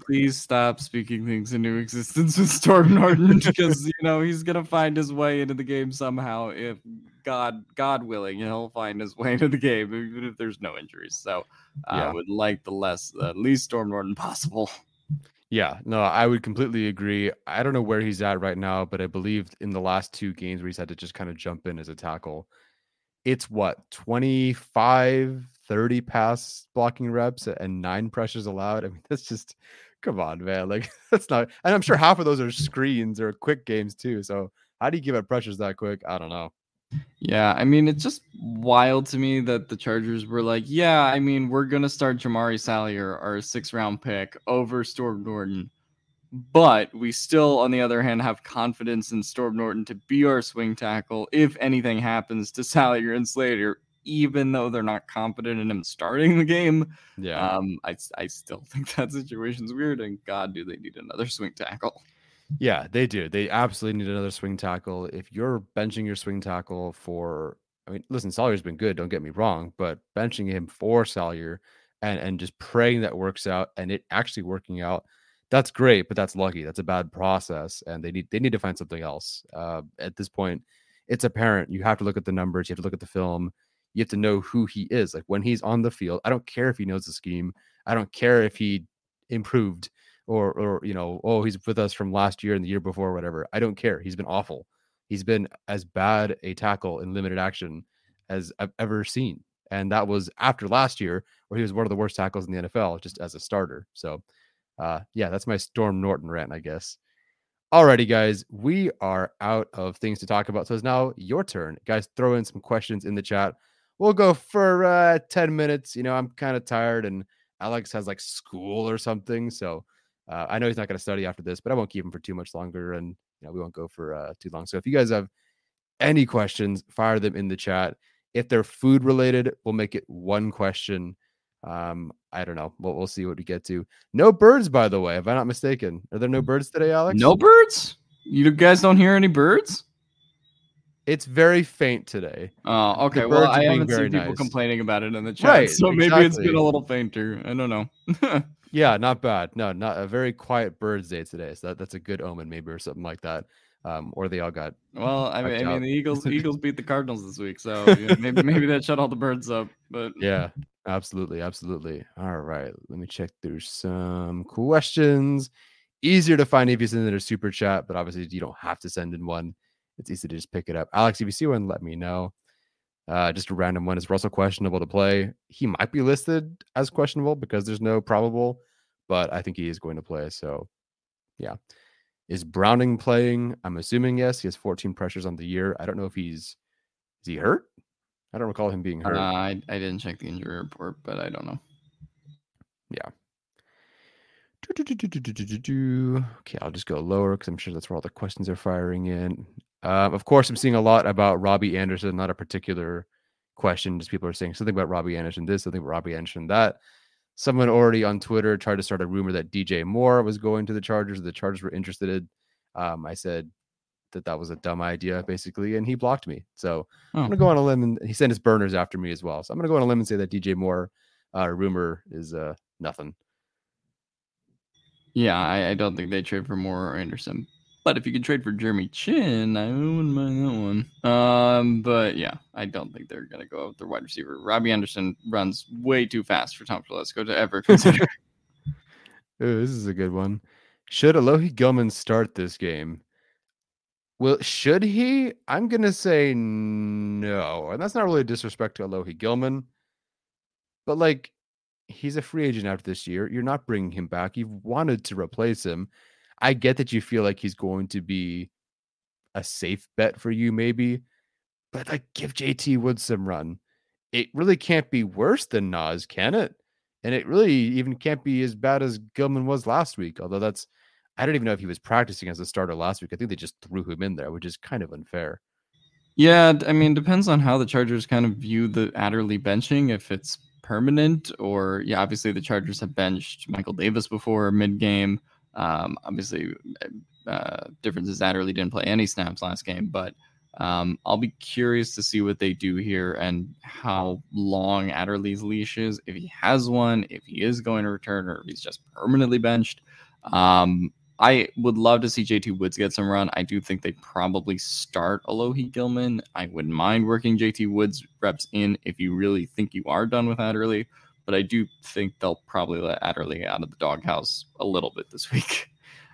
please stop speaking things into existence with Storm Norton, because he's gonna find his way into the game somehow. If God willing, he'll find his way into the game, even if there's no injuries. So I would like the least Storm Norton possible. Yeah, no, I would completely agree. I don't know where he's at right now, but I believe in the last 2 games where he's had to just kind of jump in as a tackle, it's 25-30 pass blocking reps and 9 pressures allowed. That's just, come on, man. That's not, and I'm sure half of those are screens or quick games too. So how do you give up pressures that quick? I don't know. Yeah. It's just wild to me that the Chargers were like, we're going to start Jamaree Salyer, our 6th round pick, over Storm Norton. But we still, on the other hand, have confidence in Storm Norton to be our swing tackle if anything happens to Salyer and Slater, even though they're not confident in him starting the game. Yeah. I still think that situation's weird, and God, do they need another swing tackle. Yeah, they do. They absolutely need another swing tackle. If you're benching your swing tackle for, listen, Salyer's been good, don't get me wrong, but benching him for Salyer and just praying that works out, and it actually working out, that's great, but that's lucky. That's a bad process, and they need to find something else. At this point, it's apparent. You have to look at the numbers. You have to look at the film. You have to know who he is. When he's on the field, I don't care if he knows the scheme. I don't care if he improved or he's with us from last year and the year before, or whatever. I don't care. He's been awful. He's been as bad a tackle in limited action as I've ever seen. And that was after last year, where he was one of the worst tackles in the NFL just as a starter. So that's my Storm Norton rant, I guess. Alrighty, guys, we are out of things to talk about. So it's now your turn, guys. Throw in some questions in the chat. We'll go for 10 minutes. I'm kind of tired, and Alex has school or something. So I know he's not going to study after this, but I won't keep him for too much longer. And we won't go for too long. So if you guys have any questions, fire them in the chat. If they're food related, we'll make it 1 question. I don't know. We'll see what we get to. No birds, by the way, if I'm not mistaken. Are there no birds today, Alex? No birds? You guys don't hear any birds? It's very faint today. Oh, okay. Well, I haven't seen people complaining about it in the chat, right, so maybe exactly. It's been a little fainter. I don't know. Yeah, not bad. No, not a very quiet birds day today, so that's a good omen, maybe, or something like that. Or they all got. Well, I mean, the Eagles beat the Cardinals this week, so maybe that shut all the birds up. But yeah, absolutely. All right, let me check through some questions. Easier to find if you send in a super chat, but obviously you don't have to send in one. It's easy to just pick it up. Alex, if you see one, let me know. Just a random one. Is Russell questionable to play? He might be listed as questionable because there's no probable, but I think he is going to play. So, yeah. Is Browning playing? I'm assuming yes. He has 14 pressures on the year. I don't know if is he hurt? I don't recall him being hurt. I didn't check the injury report, but I don't know. Yeah. Okay, I'll just go lower because I'm sure that's where all the questions are firing in. Of course, I'm seeing a lot about Robbie Anderson, not a particular question. Just people are saying something about Robbie Anderson this, something about Robbie Anderson that. Someone already on Twitter tried to start a rumor that DJ Moore was going to the Chargers. The Chargers were interested. I said that was a dumb idea, basically, and he blocked me. So I'm going to go on a limb, and he sent his burners after me as well. So I'm going to go on a limb and say that DJ Moore rumor is nothing. Yeah, I don't think they trade for Moore or Anderson. But if you could trade for Jeremy Chin, I wouldn't mind that one. But yeah, I don't think they're going to go out with their wide receiver. Robbie Anderson runs way too fast for Tom Telesco to ever consider. Ooh, this is a good one. Should Alohi Gilman start this game? Well, should he? I'm going to say no. And that's not really a disrespect to Alohi Gilman. But like, he's a free agent after this year. You're not bringing him back. You've wanted to replace him. I get that you feel like he's going to be a safe bet for you, maybe, but like, give JT Woods some run. It really can't be worse than Nas, can it? And it really even can't be as bad as Gilman was last week. Although I don't even know if he was practicing as a starter last week. I think they just threw him in there, which is kind of unfair. Yeah, I mean, depends on how the Chargers kind of view the Adderley benching, if it's permanent or, yeah, obviously the Chargers have benched Michael Davis before mid-game. Obviously, difference is Adderley didn't play any snaps last game, but I'll be curious to see what they do here and how long Adderley's leash is, if he has one, if he is going to return, or if he's just permanently benched. I would love to see JT Woods get some run. I do think they probably start Alohi Gilman. I wouldn't mind working JT Woods reps in if you really think you are done with Adderley. But I do think they'll probably let Adderley out of the doghouse a little bit this week.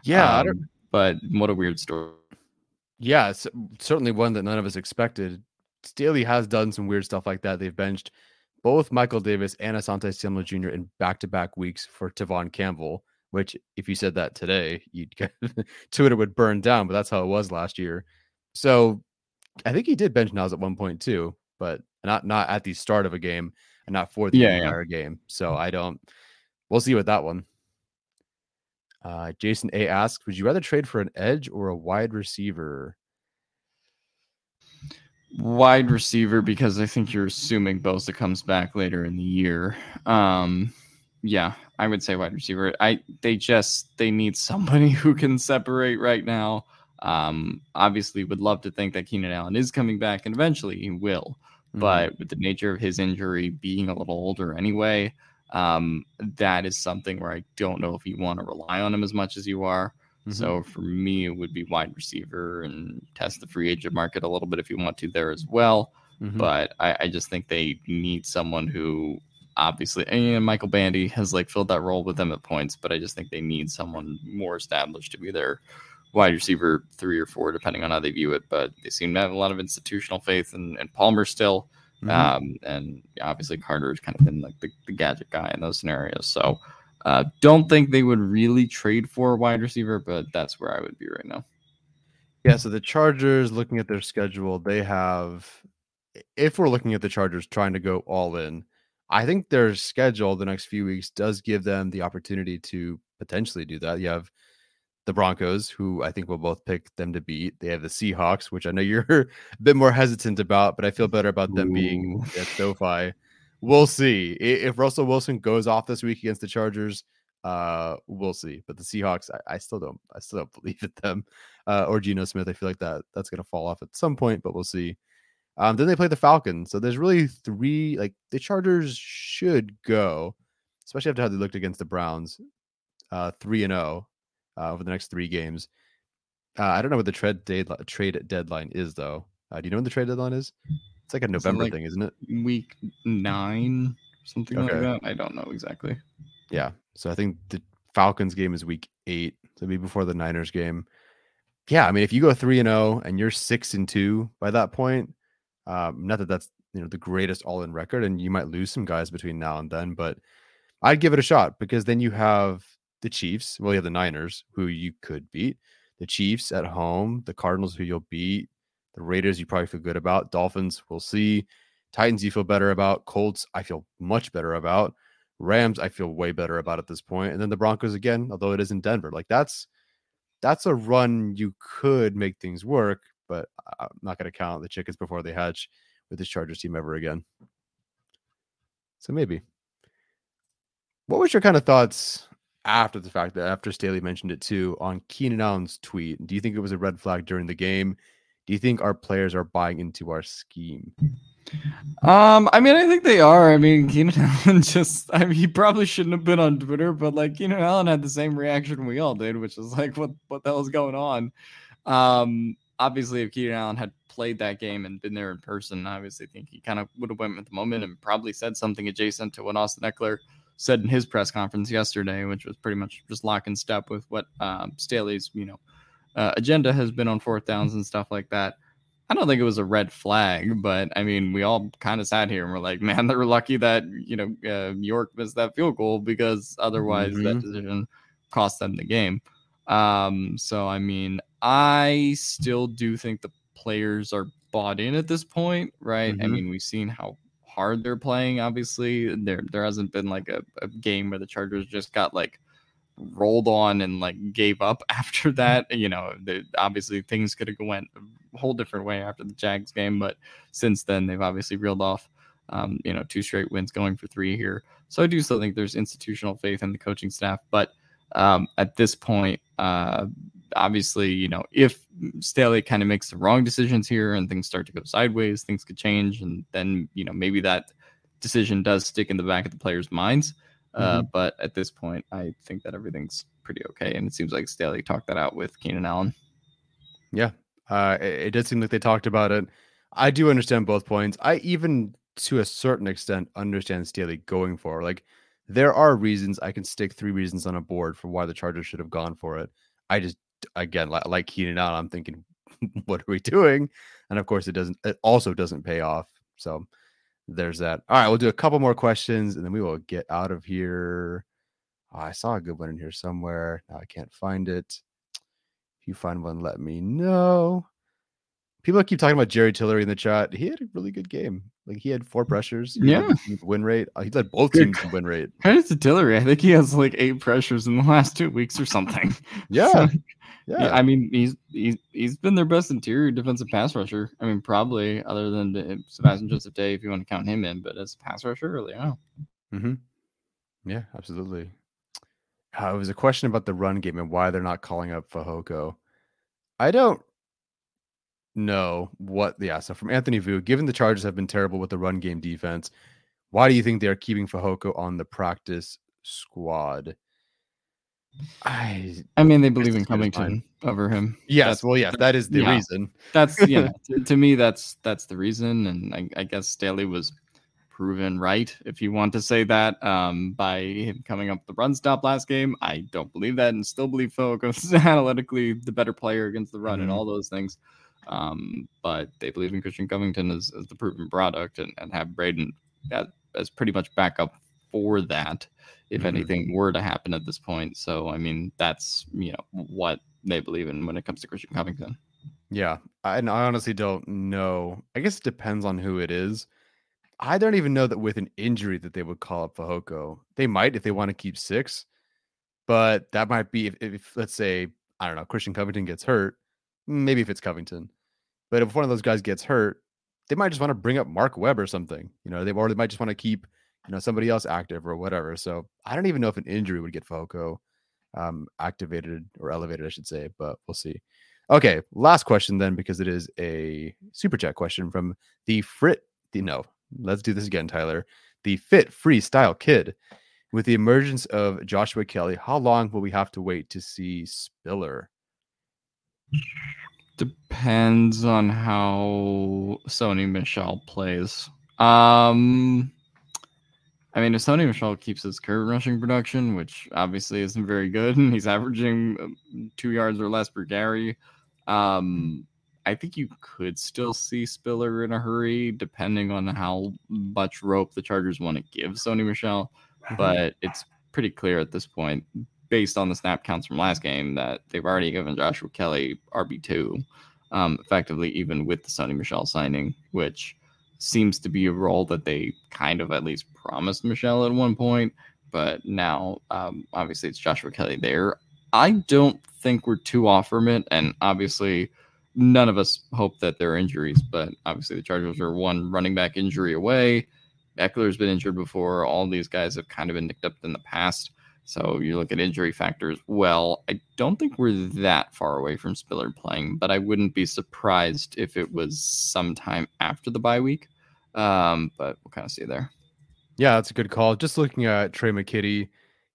Yeah. But what a weird story. Yeah, certainly one that none of us expected. Staley has done some weird stuff like that. They've benched both Michael Davis and Asante Samuel Jr. in back-to-back weeks for Tavon Campbell, which if you said that today, you'd get Twitter would burn down, but that's how it was last year. So I think he did bench Nas at one point too, but not at the start of a game. And not for the entire game. So we'll see with that one. Jason A asks, would you rather trade for an edge or a wide receiver? Wide receiver, because I think you're assuming Bosa comes back later in the year. Yeah, I would say wide receiver. They need somebody who can separate right now. Obviously would love to think that Keenan Allen is coming back and eventually he will. But with the nature of his injury being a little older anyway, that is something where I don't know if you want to rely on him as much as you are. Mm-hmm. So for me, it would be wide receiver and test the free agent market a little bit if you want to there as well. Mm-hmm. But I just think they need someone who obviously, and Michael Bandy has like filled that role with them at points, but I just think they need someone more established to be their wide receiver 3 or 4, depending on how they view it, but they seem to have a lot of institutional faith in Palmer still. Mm-hmm. And obviously Carter has kind of been like the gadget guy in those scenarios. So don't think they would really trade for a wide receiver, but that's where I would be right now. Yeah. So the Chargers, looking at their schedule, they have, if we're looking at the Chargers trying to go all in, I think their schedule the next few weeks does give them the opportunity to potentially do that. You have the Broncos, who I think we'll both pick them to beat. They have the Seahawks, which I know you're a bit more hesitant about, but I feel better about them being at SoFi. We'll see. If Russell Wilson goes off this week against the Chargers, we'll see. But the Seahawks, I still don't believe in them. Or Geno Smith, I feel like that's going to fall off at some point, but we'll see. Then they play the Falcons. So there's really three, like the Chargers should go, especially after how they looked against the Browns, 3-0. Over the next 3 games, I don't know what the trade deadline is, though. Do you know when the trade deadline is? It's like a November thing, isn't it? Week 9, something like that. I don't know exactly. Yeah. So I think the Falcons game is week 8. So it'd be before the Niners game. Yeah. I mean, if you go 3-0 and you're 6-2 by that point, not that that's, you know, the greatest all-in record, and you might lose some guys between now and then, but I'd give it a shot, because then you have the Chiefs. Well, you have the Niners, who you could beat, the Chiefs at home, the Cardinals, who you'll beat, the Raiders, you probably feel good about, Dolphins, we'll see, Titans, you feel better about, Colts, I feel much better about, Rams, I feel way better about at this point, and then the Broncos again, although it is in Denver. Like, that's a run you could make things work, but I'm not going to count the chickens before they hatch with this Chargers team ever again. So maybe. What was your kind of thoughts after the fact, that after Staley mentioned it too, on Keenan Allen's tweet? Do you think it was a red flag during the game? Do you think our players are buying into our scheme? I mean, I think they are. I mean, Keenan Allen he probably shouldn't have been on Twitter, but like Keenan Allen had the same reaction we all did, which is like, what the hell is going on? Obviously, if Keenan Allen had played that game and been there in person, I obviously think he kind of would have went with the moment and probably said something adjacent to what Austin Eckler said in his press conference yesterday, which was pretty much just lock in step with what Staley's, agenda has been on fourth downs and stuff like that. I don't think it was a red flag, but I mean, we all kind of sat here and we're like, man, they were lucky that, York missed that field goal, because otherwise that decision cost them the game. So, I mean, I still do think the players are bought in at this point, right? I mean, we've seen how hard they're playing. Obviously there hasn't been like a game where the Chargers just got like rolled on and like gave up after that. Obviously things could have went a whole different way after the Jags game, but since then they've obviously reeled off 2 straight wins, going for 3 here. So I do still think there's institutional faith in the coaching staff, but at this point, obviously, if Staley kind of makes the wrong decisions here and things start to go sideways, things could change. And then, maybe that decision does stick in the back of the players' minds. But at this point, I think that everything's pretty okay. And it seems like Staley talked that out with Keenan Allen. Yeah, it does seem like they talked about it. I do understand both points. I even, to a certain extent, understand Staley going for there are reasons. I can stick 3 reasons on a board for why the Chargers should have gone for it. I just, again, like Keenan Allen, I'm thinking, what are we doing? And of course, it also doesn't pay off. So there's that. All right, we'll do a couple more questions and then we will get out of here. Oh, I saw a good one in here somewhere. Now I can't find it. If you find one, let me know. People keep talking about Jerry Tillery in the chat. He had a really good game. Like, he had 4 pressures. Yeah. Win rate. He led both teams in win rate. Credit to Tillery. I think he has like 8 pressures in the last 2 weeks or something. Yeah. So, yeah. I mean, he's been their best interior defensive pass rusher. I mean, probably other than Sebastian Joseph Day, if you want to count him in, but as a pass rusher, really, I don't know. Yeah, absolutely. It was a question about the run game and why they're not calling up Fehoko. I don't know what. Yeah, so from Anthony Vu, given the Chargers have been terrible with the run game defense, why do you think they're keeping Fehoko on the practice squad? I mean, they believe in Covington over him. Yes, that is the reason. That's to me, that's the reason, and I guess Staley was proven right, if you want to say that, by him coming up with the run stop last game. I don't believe that, and still believe Fehoko is analytically the better player against the run and all those things. But they believe in Christian Covington as the proven product, and have Braden as pretty much backup for that, if anything were to happen at this point. So, I mean, that's, what they believe in when it comes to Christian Covington. Yeah. And I honestly don't know. I guess it depends on who it is. I don't even know that with an injury that they would call up Fehoko. They might, if they want to keep 6, but that might be if let's say, I don't know, Christian Covington gets hurt. Maybe if it's Covington, but if one of those guys gets hurt, they might just want to bring up Mark Webb or something, they might just want to keep, somebody else active or whatever. So I don't even know if an injury would get Fehoko activated or elevated, I should say, but we'll see. Okay. Last question then, because it is a super chat question from the Fit Freestyle Kid. With the emergence of Joshua Kelley, how long will we have to wait to see Spiller? Depends on how Sony Michel plays. I mean, if Sony Michel keeps his current rushing production, which obviously isn't very good, and he's averaging 2 yards or less per carry, I think you could still see Spiller in a hurry, depending on how much rope the Chargers want to give Sony Michel. But it's pretty clear at this point, based on the snap counts from last game, that they've already given Joshua Kelley RB2, effectively, even with the Sony Michel signing, which seems to be a role that they kind of at least promised Michel at one point. But now, obviously, it's Joshua Kelley there. I don't think we're too off from it, and obviously none of us hope that there are injuries, but obviously the Chargers are one running back injury away. Eckler's been injured before. All these guys have kind of been nicked up in the past. So you look at injury factors. Well, I don't think we're that far away from Spiller playing, but I wouldn't be surprised if it was sometime after the bye week. But we'll kind of see there. Yeah, that's a good call. Just looking at Trey McKitty,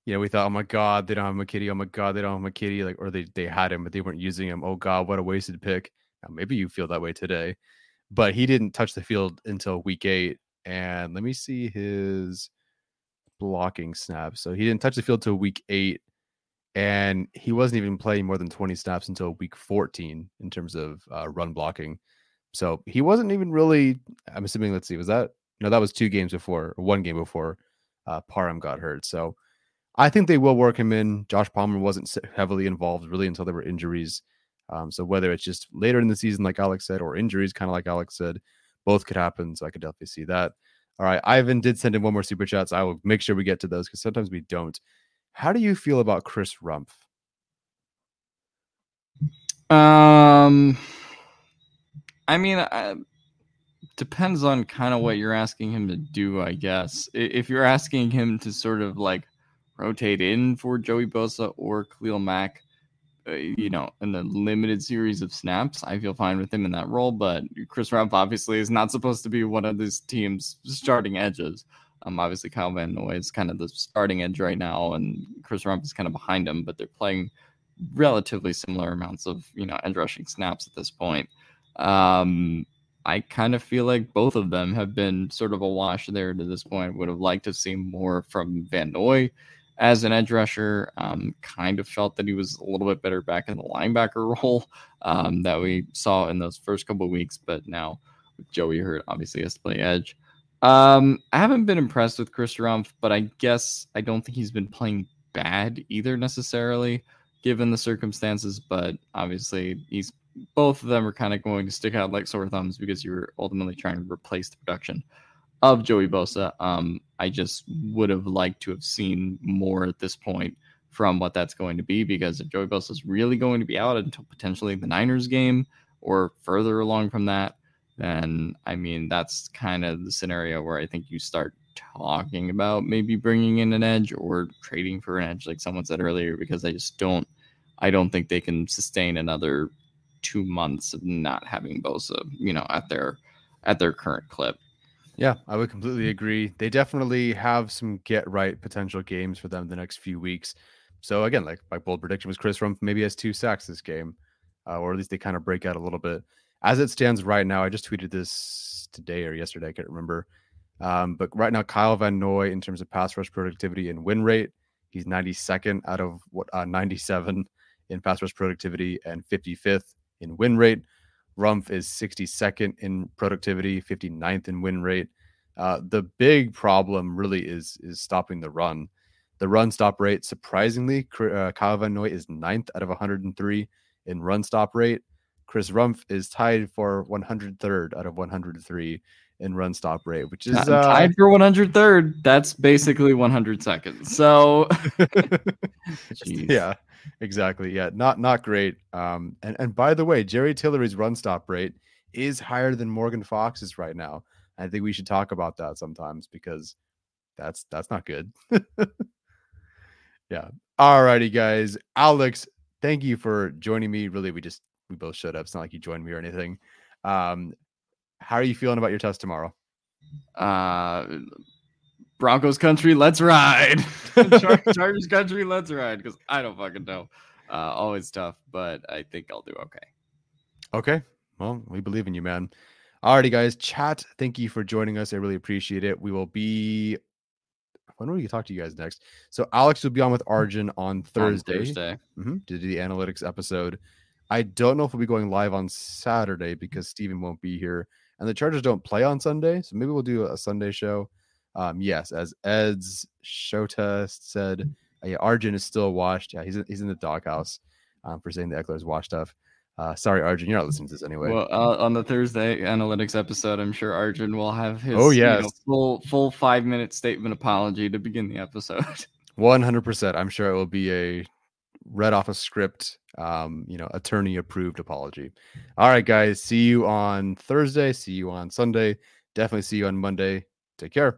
you know, we thought, oh my God, they don't have McKitty. Oh my God, they don't have McKitty. Like, or they had him, but they weren't using him. Oh God, what a wasted pick. Now, maybe you feel that way today, but he didn't touch the field until week 8. And let me see his blocking snaps. So he didn't touch the field till week 8, and he wasn't even playing more than 20 snaps until week 14 in terms of run blocking. So he wasn't even really, I'm assuming, let's see, was that? No, that was 2 games before, or 1 game before Parham got hurt. So I think they will work him in. Josh Palmer wasn't heavily involved really until there were injuries. So whether it's just later in the season, like Alex said, or injuries, kind of like Alex said, both could happen. So I could definitely see that. All right. Ivan did send in one more super chat, so I will make sure we get to those because sometimes we don't. How do you feel about Chris Rumpf? I mean, depends on kind of what you're asking him to do, I guess. If you're asking him to sort of like rotate in for Joey Bosa or Khalil Mack, you know, in the limited series of snaps, I feel fine with him in that role. But Chris Rumpf obviously is not supposed to be one of this team's starting edges. Obviously, Kyle Van Noy is kind of the starting edge right now, and Chris Rumpf is kind of behind him, but they're playing relatively similar amounts of, you know, edge rushing snaps at this point. I kind of feel like both of them have been sort of a wash there to this point. Would have liked to see more from Van Noy as an edge rusher. Kind of felt that he was a little bit better back in the linebacker role that we saw in those first couple of weeks, but now with Joey Hurt, obviously has to play edge. I haven't been impressed with Chris Rumpf, but I guess I don't think he's been playing bad either necessarily, given the circumstances, but obviously both of them are kind of going to stick out like sore thumbs because you're ultimately trying to replace the production of Joey Bosa. I just would have liked to have seen more at this point from what that's going to be, because if Joey Bosa is really going to be out until potentially the Niners game or further along from that, then, I mean, that's kind of the scenario where I think you start talking about maybe bringing in an edge or trading for an edge, like someone said earlier, because I don't think they can sustain another 2 months of not having Bosa, you know, at their current clip. Yeah, I would completely agree. They definitely have some get right potential games for them the next few weeks. So again, like my bold prediction was Chris Rumpf maybe has 2 sacks this game, or at least they kind of break out a little bit. As it stands right now, I just tweeted this today or yesterday, I can't remember. But right now, Kyle Van Noy, in terms of pass rush productivity and win rate, he's 92nd out of 97 in pass rush productivity and 55th in win rate. Rumpf is 62nd in productivity, 59th in win rate. The big problem really is stopping the run. The run stop rate, surprisingly, Kyle Van Noy is 9th out of 103 in run stop rate. Chris Rumpf is tied for 103rd out of 103 in run stop rate, which is tied for 103rd. That's basically 100 seconds. So yeah, exactly. Yeah. Not great. And by the way, Jerry Tillery's run stop rate is higher than Morgan Fox's right now. I think we should talk about that sometimes because that's not good. Yeah. All righty, guys. Alex, thank you for joining me. Really, we both showed up. It's not like you joined me or anything. How are you feeling about your test tomorrow? Broncos country, let's ride. Chargers country, let's ride, because I don't fucking know. Always tough, but I think I'll do okay. Okay. Well, we believe in you, man. Alrighty, guys. Chat, thank you for joining us. I really appreciate it. We will be... When will we talk to you guys next? So Alex will be on with Arjun on Thursday. Mm-hmm. To do the analytics episode. I don't know if we'll be going live on Saturday because Steven won't be here. And the Chargers don't play on Sunday, so maybe we'll do a Sunday show. Yes, as Ed's show test said, Arjun is still washed. Yeah, he's in the doghouse for saying the Eckler's washed stuff. Sorry, Arjun, you're not listening to this anyway. Well, on the Thursday analytics episode, I'm sure Arjun will have his full 5-minute statement apology to begin the episode. 100%. I'm sure it will be a read off a script, attorney approved apology. All right, guys. See you on Thursday. See you on Sunday. Definitely see you on Monday. Take care.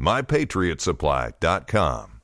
MyPatriotSupply.com.